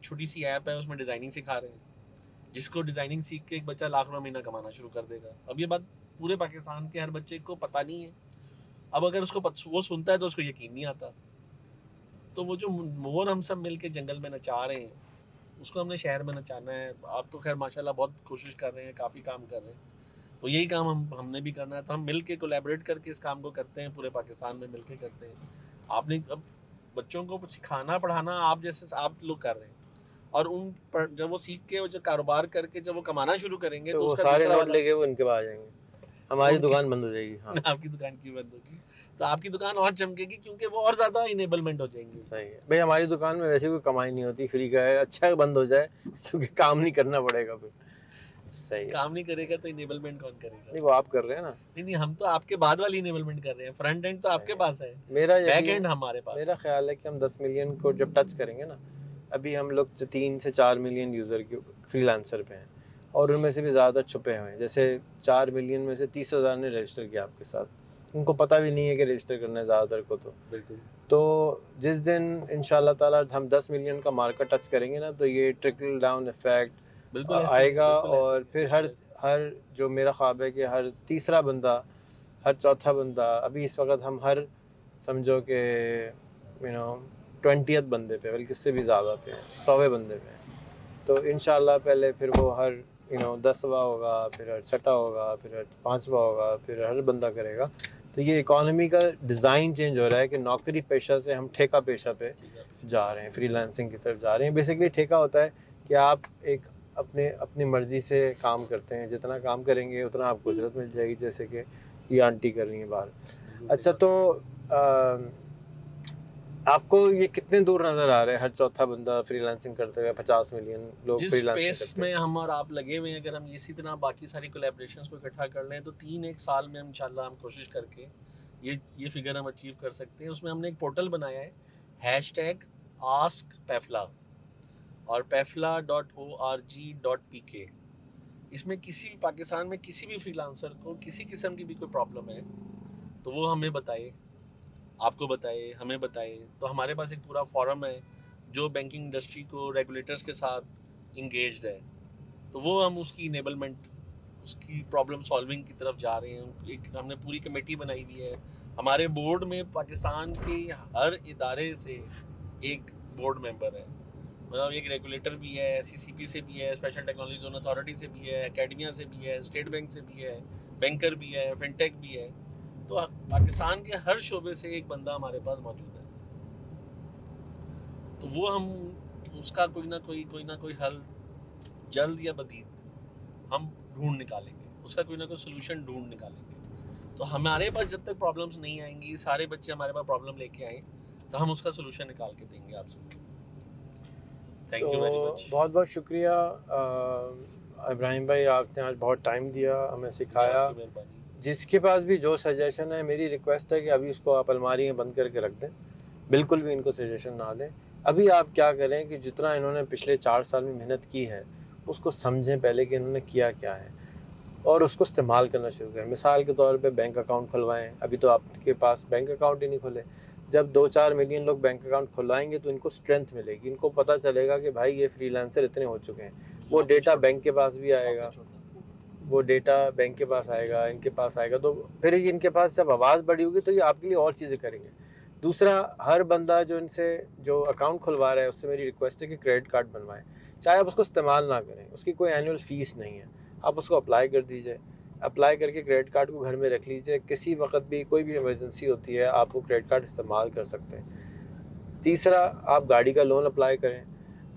چھوٹی سی ایپ ہے اس میں ڈیزائننگ سکھا رہے ہیں, جس کو ڈیزائننگ سیکھ کے ایک بچہ لاکھ روپیہ مہینہ کمانا شروع کر دے گا. اب یہ بات پورے پاکستان کے ہر بچے کو پتہ نہیں ہے. اب اگر اس کو وہ سنتا ہے تو اس کو یقین نہیں آتا. تو وہ جو مور ہم سب مل کے جنگل میں نچا رہے ہیں, اس کو ہم نے شہر میں نچانا ہے. آپ تو خیر ماشاء اللہ بہت کوشش کر رہے ہیں, کافی کام کر رہے ہیں, تو یہی کام ہم ہم نے بھی کرنا ہے. تو ہم مل کے کولیبریٹ کر کے اس کام کو کرتے ہیں, پورے پاکستان میں مل کے کرتے ہیں. آپ نے اب بچوں کو سکھانا پڑھانا آپ جیسے آپ لوگ کر رہے ہیں, اور ان پر جب وہ سیکھ کے جب کاروبار کر کے جب وہ کمانا شروع کریں گے تو وہ سارے نوٹ لے کے وہ ان کے پاس آ جائیں گے. ہماری دکان بند ہو جائے گی. ہاں آپ کی دکان کی بند ہوگی تو آپ کی دکان اور چمکے گی, کیونکہ وہ اور زیادہ انیبلمنٹ ہو جائیں گی. صحیح ہے بھائی, ہماری دکان میں ویسے کوئی کمائی نہیں ہوتی, فری کا ہے, اچھا بند ہو جائے کیونکہ کام نہیں کرنا پڑے گا. پھر کام نہیں کرے گا تو انیبلمنٹ کون کرے گا؟ نہیں وہ آپ کر رہے ہیں نا. نہیں نہیں, ہم تو آپ کے بعد والی انیبلمنٹ کر رہے ہیں. فرنٹ اینڈ تو آپ کے پاس ہے, میرا بیک اینڈ ہمارے پاس. میرا خیال ہے کہ ہم دس ملین کو جب ٹچ کریں گے نا, ابھی ہم لوگ تین سے چار ملین یوزر کے فری لانسر پہ ہیں, اور ان میں سے بھی زیادہ چھپے ہوئے ہیں. جیسے چار ملین میں سے تیس ہزار نے رجسٹر کیا آپ کے ساتھ, ان کو پتہ بھی نہیں ہے کہ رجسٹر کرنا ہے زیادہ تر کو. تو بالکل, تو جس دن ان شاء اللہ تعالیٰ ہم دس ملین کا مارکا ٹچ کریں گے نا, تو یہ ٹرکل ڈاؤن افیکٹ بالکل آئے گا. اور پھر ہر ہر جو میرا خواب ہے کہ ہر تیسرا بندہ, ہر چوتھا بندہ, ابھی اس وقت ہم ہر سمجھو کہ یو نو ٹوینٹیتھ بندے پہ, بلکہ اس سے بھی زیادہ پہ, سوے بندے پہ. تو انشاءاللہ پہلے پھر وہ ہر یو نو دسواں ہوگا, پھر ہر چھٹا ہوگا, پھر ہر پانچواں ہوگا, پھر ہر بندہ کرے گا. تو یہ اکانومی کا ڈیزائن چینج ہو رہا ہے کہ نوکری پیشہ سے ہم ٹھیکہ پیشہ پہ جا رہے ہیں, فری لانسنگ کی طرف جا رہے ہیں. بیسیکلی ٹھیکہ ہوتا ہے کہ آپ ایک اپنے اپنی مرضی سے کام کرتے ہیں, جتنا کام کریں گے اتنا آپ کو اجرت مل جائے گی, جیسے کہ یہ آنٹی کر رہی ہیں باہر. اچھا تو آپ کو یہ کتنے دور نظر آ رہے ہیں ہر چوتھا بندہ فری لانسنگ کرتے ہوئے؟ پچاس ملین لوگ فری لانسنگ جس اسپیس میں ہم اور آپ لگے ہوئے ہیں, اگر ہم اسی طرح باقی ساری کولیبریشنس کو اکٹھا کر لیں تو تین ایک سال میں انشاءاللہ ہم کوشش کر کے یہ یہ فگر ہم اچیو کر سکتے ہیں. اس میں ہم نے ایک پورٹل بنایا ہے, ہیش ٹیگ آسک پیفلا اور PAFLA dot O R G dot P K. اس میں کسی بھی پاکستان میں کسی بھی فری لانسر کو کسی قسم کی بھی کوئی پرابلم ہے تو وہ ہمیں بتائے, آپ کو بتائے, ہمیں بتائے. تو ہمارے پاس ایک پورا فورم ہے جو بینکنگ انڈسٹری کو ریگولیٹرز کے ساتھ انگیجڈ ہے, تو وہ ہم اس کی انیبلمنٹ, اس کی پرابلم سالونگ کی طرف جا رہے ہیں. ایک ہم نے پوری کمیٹی بنائی ہوئی ہے. ہمارے بورڈ میں پاکستان کے ہر ادارے سے ایک بورڈ ممبر ہے, مطلب ایک ریگولیٹر بھی ہے, ایس سی سی پی سے بھی ہے, اسپیشل ٹیکنالوجی زون اتھارٹی سے بھی ہے, اکیڈمیا سے بھی ہے, اسٹیٹ بینک سے بھی ہے, بینکر بھی ہے, فنٹیک بھی ہے. تو پاکستان کے ہر شعبے سے ایک بندہ ہمارے پاس موجود ہے, تو وہ ہم اس کا کوئی نہ کوئی کوئی نہ کوئی حل جلد یا بدید ہم ڈھونڈ نکالیں گے, اس کا کوئی نہ کوئی سلوشن ڈھونڈ نکالیں گے. تو ہمارے پاس جب تک پرابلمس نہیں آئیں گی, سارے بچے ہمارے پاس پرابلم لے کے آئیں تو ہم اس کا سلوشن نکال کے دیں گے آپ سے. تو بہت بہت شکریہ ابراہیم بھائی, آپ نے آج بہت ٹائم دیا, ہمیں سکھایا. جس کے پاس بھی جو سجیشن ہے, میری ریکویسٹ ہے کہ ابھی اس کو آپ الماری میں بند کر کے رکھ دیں, بالکل بھی ان کو سجیشن نہ دیں. ابھی آپ کیا کریں کہ جتنا انہوں نے پچھلے چار سال میں محنت کی ہے اس کو سمجھیں پہلے کہ انہوں نے کیا کیا ہے, اور اس کو استعمال کرنا شروع کریں. مثال کے طور پہ بینک اکاؤنٹ کھلوائیں. ابھی تو آپ کے پاس بینک اکاؤنٹ ہی نہیں کھلے. جب دو چار ملین لوگ بینک اکاؤنٹ کھلائیں گے تو ان کو اسٹرینتھ ملے گی, ان کو پتہ چلے گا کہ بھائی یہ فری لانسر اتنے ہو چکے ہیں. وہ ڈیٹا بینک کے پاس بھی آئے گا, وہ ڈیٹا بینک کے پاس آئے گا, ان کے پاس آئے گا. تو پھر ان کے پاس جب آواز بڑی ہوگی تو یہ آپ کے لیے اور چیزیں کریں گے. دوسرا, ہر بندہ جو ان سے جو اکاؤنٹ کھلوا رہا ہے اس سے میری ریکویسٹ ہے کہ کریڈٹ کارڈ بنوائیں. چاہے آپ اس کو استعمال نہ کریں, اس کی کوئی اینول فیس نہیں ہے, آپ اس کو اپلائی کر دیجیے. اپلائی کر کے کریڈٹ کارڈ کو گھر میں رکھ لیجئے، کسی وقت بھی کوئی بھی ایمرجنسی ہوتی ہے آپ وہ کریڈٹ کارڈ استعمال کر سکتے ہیں۔ تیسرا، آپ گاڑی کا لون اپلائی کریں،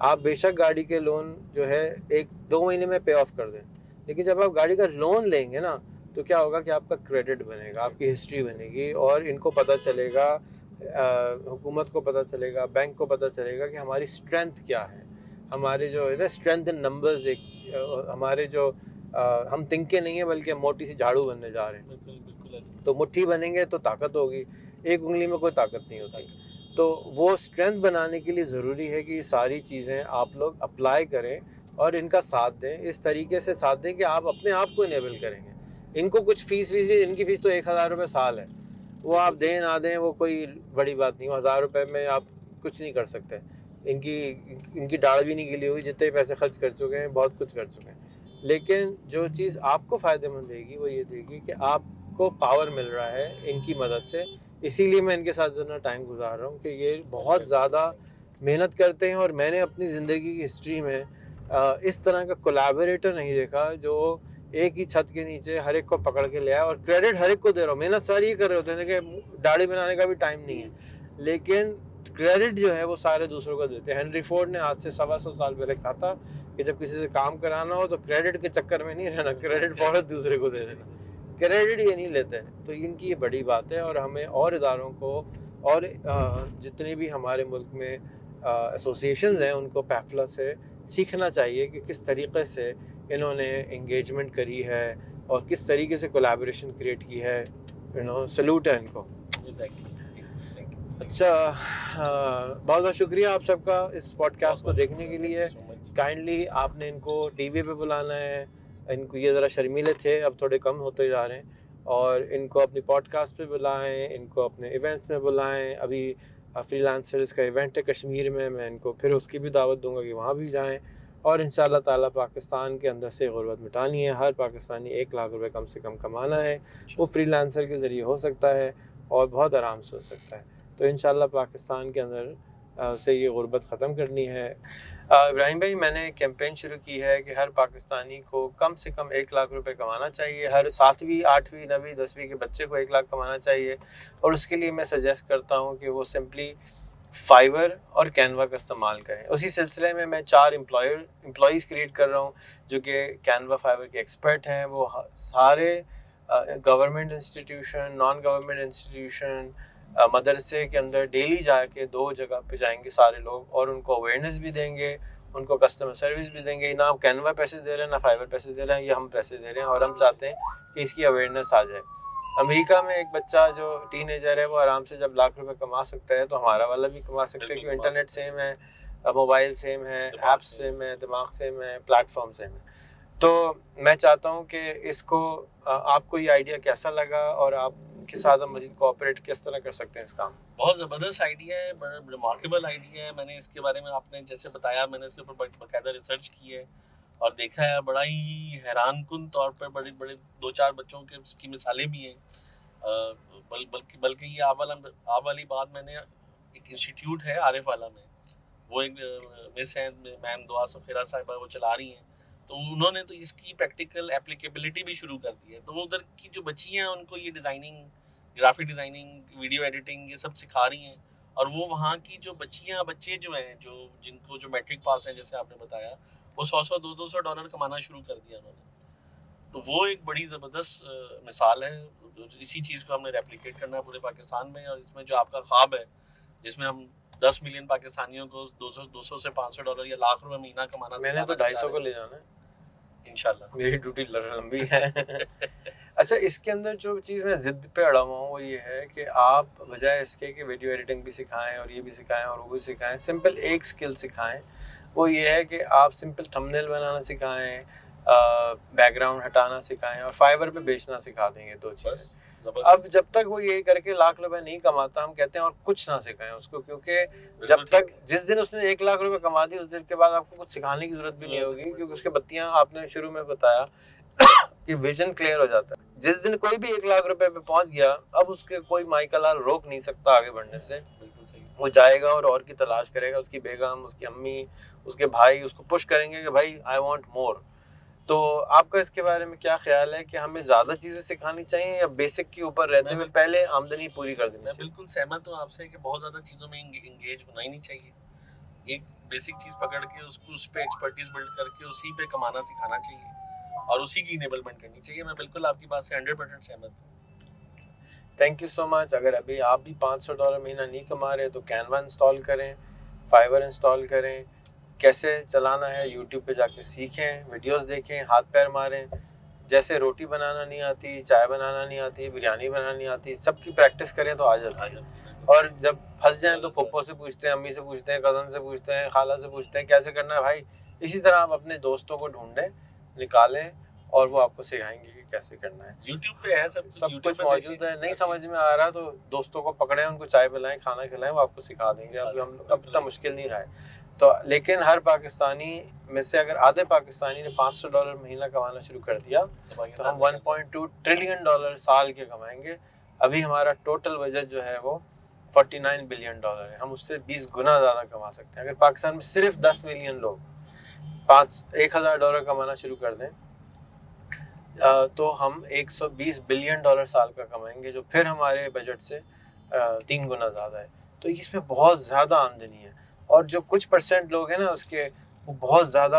آپ بے شک گاڑی کے لون جو ہے ایک دو مہینے میں پے آف کر دیں، لیکن جب آپ گاڑی کا لون لیں گے نا تو کیا ہوگا کہ آپ کا کریڈٹ بنے گا، آپ کی ہسٹری بنے گی، اور ان کو پتہ چلے گا، حکومت کو پتہ چلے گا، بینک کو پتہ چلے گا کہ ہماری اسٹرینتھ کیا ہے، ہمارے جو ہے نا اسٹرینتھ ان نمبرز، ایک ہمارے جو ہم تنکے نہیں ہیں بلکہ موٹی سی جھاڑو بننے جا رہے ہیں۔ بالکل بالکل، تو مٹھی بنیں گے تو طاقت ہوگی، ایک انگلی میں کوئی طاقت نہیں ہوتی۔ تو وہ اسٹرینتھ بنانے کے لیے ضروری ہے کہ یہ ساری چیزیں آپ لوگ اپلائی کریں اور ان کا ساتھ دیں، اس طریقے سے ساتھ دیں کہ آپ اپنے آپ کو انیبل کریں گے۔ ان کو کچھ فیس فیس دی، ان کی فیس تو ایک ہزار روپے سال ہے، وہ آپ دیں نہ دیں وہ کوئی بڑی بات نہیں، وہ ہزار روپے میں آپ کچھ نہیں کر سکتے، ان کی ان کی ڈاڑھ بھی نہیں گلی ہوئی، جتنے پیسے خرچ کر چکے ہیں بہت کچھ کر چکے ہیں، لیکن جو چیز آپ کو فائدہ مند دے گی وہ یہ دے گی کہ آپ کو پاور مل رہا ہے ان کی مدد سے۔ اسی لیے میں ان کے ساتھ اتنا ٹائم گزار رہا ہوں کہ یہ بہت زیادہ محنت کرتے ہیں، اور میں نے اپنی زندگی کی ہسٹری میں اس طرح کا کولیبریٹر نہیں دیکھا جو ایک ہی چھت کے نیچے ہر ایک کو پکڑ کے لے آئے، اور کریڈٹ ہر ایک کو دے رہا ہوں، محنت ساری یہ کر رہے ہوتے ہیں کہ داڑھی بنانے کا بھی ٹائم نہیں ہے، لیکن کریڈٹ جو ہے وہ سارے دوسروں کو دیتے ہیں۔ ہنری فورڈ نے آج سے سوا سو سال پہلے کہا تھا کہ جب کسی سے کام کرانا ہو تو کریڈٹ کے چکر میں نہیں رہنا، کریڈٹ فوراً دوسرے کو دے دینا، کریڈٹ یہ نہیں لیتے۔ تو ان کی یہ بڑی بات ہے، اور ہمیں اور اداروں کو اور جتنے بھی ہمارے ملک میں ایسوسیشنز ہیں ان کو پیفلا سے سیکھنا چاہیے کہ کس طریقے سے انہوں نے انگیجمنٹ کری ہے اور کس طریقے سے کولابریشن کریٹ کی ہے، یو نو، سلیوٹ ہے ان کو۔ اچھا، بہت بہت شکریہ آپ سب کا اس پوڈ کاسٹ کو دیکھنے کے لیے۔ کائنڈلی آپ نے ان کو ٹی وی پہ بلانا ہے، ان کو، یہ ذرا شرمیلے تھے اب تھوڑے کم ہوتے جا رہے ہیں، اور ان کو اپنی پوڈ کاسٹ پہ بلائیں، ان کو اپنے ایونٹس میں بلائیں۔ ابھی فری لانسرز کا ایونٹ ہے کشمیر میں، میں ان کو پھر اس کی بھی دعوت دوں گا کہ وہاں بھی جائیں، اور ان شاء اللہ تعالیٰ پاکستان کے اندر سے غربت مٹانی ہے، ہر پاکستانی ایک لاکھ روپے کم سے کم کمانا ہے، وہ فری لانسر کے ذریعے ہو سکتا ہے اور بہت آرام سے ہو سکتا ہے۔ تو انشاءاللہ پاکستان کے اندر سے یہ غربت ختم کرنی ہے۔ ابراہیم بھائی، میں نے کیمپین شروع کی ہے کہ ہر پاکستانی کو کم سے کم ایک لاکھ روپے کمانا چاہیے، ہر ساتویں آٹھویں نویں دسویں کے بچے کو ایک لاکھ کمانا چاہیے، اور اس کے لیے میں سجیسٹ کرتا ہوں کہ وہ سمپلی فائیور اور کینوا کا استعمال کریں۔ اسی سلسلے میں میں چار امپلائر امپلائیز کریٹ کر رہا ہوں جو کہ کینوا فائیور کے ایکسپرٹ ہیں، وہ سارے government institution, non government institution, مدرسے کے اندر ڈیلی جا کے دو جگہ پہ جائیں گے سارے لوگ، اور ان کو اویئرنیس بھی دیں گے، ان کو کسٹمر سروس بھی دیں گے۔ نہ ہم کینوا پیسے دے رہے ہیں، نہ فائبر پیسے دے رہے ہیں، یہ ہم پیسے دے رہے ہیں، اور ہم چاہتے ہیں کہ اس کی اویئرنیس آ جائے۔ امریکہ میں ایک بچہ جو ٹین ایجر ہے وہ آرام سے جب لاکھ روپے کما سکتا ہے تو ہمارا والا بھی کما سکتا ہے، کیونکہ انٹرنیٹ سیم ہے، موبائل سیم ہے، ایپ سیم ہے، دماغ سیم ہے، پلیٹ فارم سیم ہے۔ تو میں چاہتا ہوں کہ اس کو، آپ کو یہ آئیڈیا کیسا لگا اور آپ کے ساتھ ہم مزید کوآپریٹ کس طرح کر سکتے ہیں اس کام؟ بہت زبردست آئیڈیا ہے، بڑا ریمارکیبل آئیڈیا ہے۔ میں نے اس کے بارے میں، آپ نے جیسے بتایا، میں نے اس کے اوپر باقاعدہ ریسرچ کی ہے اور دیکھا ہے، بڑا ہی حیران کن طور پر بڑے بڑے دو چار بچوں کے اس کی مثالیں بھی ہیں، بلکہ بلکہ یہ اول آپ والی بات، میں نے ایک انسٹیٹیوٹ ہے عارف والا میں، وہ ایک مس ہیں میم دعا سفیرہ صاحبہ، وہ چلا رہی ہیں، تو انہوں نے تو اس کی پریکٹیکل اپلیکیبلٹی بھی شروع کر دی ہے، تو وہ ادھر کی جو بچی ہیں ان کو یہ designing, graphic designing, video editing, یہ سب سکھا رہی ہیں، اور وہ وہاں کی جو بچیاں بچے جو ہیں جو جن کو جو میٹرک پاس ہیں جیسے آپ نے بتایا، وہ سو سو دو دو سو ڈالر کمانا شروع کر دیا انہوں نے، تو وہ ایک بڑی زبردست مثال ہے۔ اسی چیز کو ہم نے ریپلیکیٹ کرنا ہے پورے پاکستان میں، اور اس میں جو آپ کا خواب ہے جس میں ہم دس ملین پاکستانیوں کو دو سو دو سو سے پانچ سو ڈالر یا لاکھ روپے مہینہ کمانا، میں نے تو ڈھائی سو کو لے جانا ہے انشاءاللہ، میری ڈیوٹی لمبی ہے۔ اچھا، اس کے اندر جو چیز میں ضد پہ اڑا ہوا ہوں وہ یہ ہے کہ آپ بجائے اس کے کہ ویڈیو ایڈیٹنگ بھی سکھائیں اور یہ بھی سکھائیں اور وہ بھی سکھائیں، سمپل ایک سکل سکھائیں، وہ یہ ہے کہ آپ سمپل تھمبنیل بنانا سکھائیں، بیک گراؤنڈ ہٹانا سکھائیں، اور فائبر پہ بیچنا سکھا دیں گے، دو چیزیں۔ اب جب تک وہ یہ کر کے لاکھ روپے نہیں کماتا، ہم کہتے ہیں اور کچھ نہ سکھائیں اس کو، کیونکہ جب تک، جس دن اس نے ایک لاکھ روپے کما دی اس دن کے بعد آپ کو کچھ سکھانے کی ضرورت بھی نہیں ہوگی، کیونکہ اس کے بتیاں، آپ نے شروع میں بتایا کہ ویژن کلیئر ہو جاتا ہے۔ جس دن کوئی بھی ایک لاکھ روپے پہ پہنچ گیا، اب اس کے کوئی مائیکا لال روک نہیں سکتا آگے بڑھنے سے، وہ جائے گا اور اور کی تلاش کرے گا، اس کی بیگم، اس کی امی، اس کے بھائی اس کو پش کریں گے کہ بھائی آئی وانٹ مور۔ تو آپ کا اس کے بارے میں کیا خیال ہے کہ ہمیں زیادہ چیزیں سکھانی چاہیے یا بیسک کے اوپر رہتے ہوئے پہلے آمدنی پوری کر دینی چاہیے؟ بالکل سہمت ہوں آپ سے کہ بہت زیادہ چیزوں میں انگیج ہونا ہی نہیں چاہیے. ایک بیسک چیز پکڑ کے اس کو اس پہ ایکسپرٹیز بلڈ کر کے اسی پہ کمانا سکھانا چاہیے اور اسی کی انیبلمنٹ کرنی چاہیے. میں بالکل آپ کی بات سے ہنڈریڈ پرسینٹ سہمت ہوں. Thank you so much. اگر ابھی آپ بھی پانچ سو ڈالر مہینہ نہیں کما رہے تو کینوا انسٹال کریں, فائبر انسٹال کریں, کیسے چلانا ہے یوٹیوب پہ جا کے سیکھیں, ویڈیوز دیکھیں, ہاتھ پیر ماریں. جیسے روٹی بنانا نہیں آتی, چائے بنانا نہیں آتی, بریانی بنانا نہیں آتی, سب کی پریکٹس کریں تو آ جاتی ہے. اور جب پھنس جائیں تو پھپھو سے پوچھتے ہیں, امی سے پوچھتے ہیں, کزن سے پوچھتے ہیں, خالہ سے پوچھتے ہیں کیسے کرنا ہے بھائی. اسی طرح آپ اپنے دوستوں کو ڈھونڈیں, نکالیں اور وہ آپ کو سکھائیں گے کہ کیسے کرنا ہے. یوٹیوب پہ ہے سب, سب کچھ موجود ہے. نہیں سمجھ میں آ رہا تو دوستوں کو پکڑیں, ان کو چائے پلائیں, کھانا کھلائیں, وہ آپ کو سکھا دیں گے. ہم اب اتنا مشکل نہیں رہا ہے. تو لیکن ہر پاکستانی میں سے اگر آدھے پاکستانی نے پانچ سو ڈالر مہینہ کمانا شروع کر دیا تو ہم one point two trillion dollar سال کے کمائیں گے. ابھی ہمارا ٹوٹل بجٹ جو ہے وہ فورٹی نائن بلین ڈالر ہے. ہم اس سے بیس گنا زیادہ کما سکتے ہیں. اگر پاکستان میں صرف دس ملین لوگ پانچ ایک ہزار ڈالر کمانا شروع کر دیں تو ہم ایک سو بیس بلین ڈالر سال کا کمائیں گے, جو پھر ہمارے بجٹ سے تین گنا زیادہ ہے. تو اس میں بہت زیادہ آمدنی ہے. اور جو کچھ پرسنٹ لوگ ہیں نا اس کے, وہ بہت زیادہ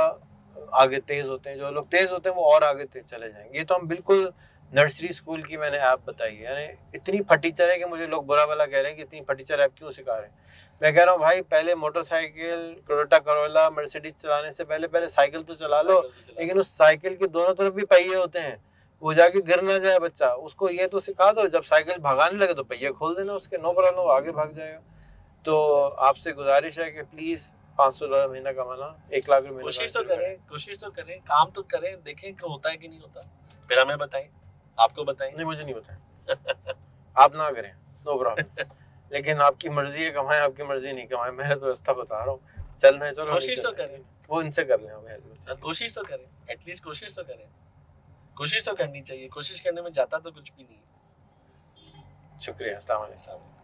آگے تیز ہوتے ہیں. جو لوگ تیز ہوتے ہیں وہ اور آگے تیز چلے جائیں گے. یہ تو ہم بالکل نرسری اسکول کی میں نے ایپ بتائی ہے. یعنی اتنی پھٹیچر ہے کہ مجھے لوگ برا بھلا کہہ رہے ہیں کہ اتنی پھٹیچر ایپ کیوں سکھا رہے ہیں. میں کہہ رہا ہوں بھائی پہلے motorcycle, Toyota Corolla, Mercedes چلانے سے پہلے پہلے سائیکل تو چلا لو. لیکن اس سائیکل کے دونوں طرف بھی پہیے ہوتے ہیں, وہ جا کے گر نہ جائے بچہ, اس کو یہ تو سکھا دو جب سائیکل بھگانے لگے تو پہیے کھول دینا اس کے, نو پرابلم, آگے بھاگ جائے گا. تو آپ سے گزارش ہے کہ پلیز پانچ سو ڈالر مہینہ کمانا, ایک لاکھ روپے کوشش تو کریں, کوشش تو کریں, کام تو کریں, دیکھیں کہ ہوتا ہے کہ نہیں ہوتا. پھر ہمیں بتائیں, آپ کو بتائیں. نہیں مجھے نہیں بتائیں, آپ نہ کریں, نو پرابلم. لیکن آپ کی مرضی ہے کمائیں, آپ کی مرضی نہیں کمائیں. میں تو راستہ بتا رہا ہوں, چلنا ہے چلو. کوشش تو کریں, وہ ان سے کر لیں, ہمیں کوشش تو کریں, ایٹ لیسٹ کوشش تو کریں. کوشش تو کرنی چاہیے, کوشش کرنے میں جاتا تو کچھ بھی نہیں. شکریہ. السلام علیکم.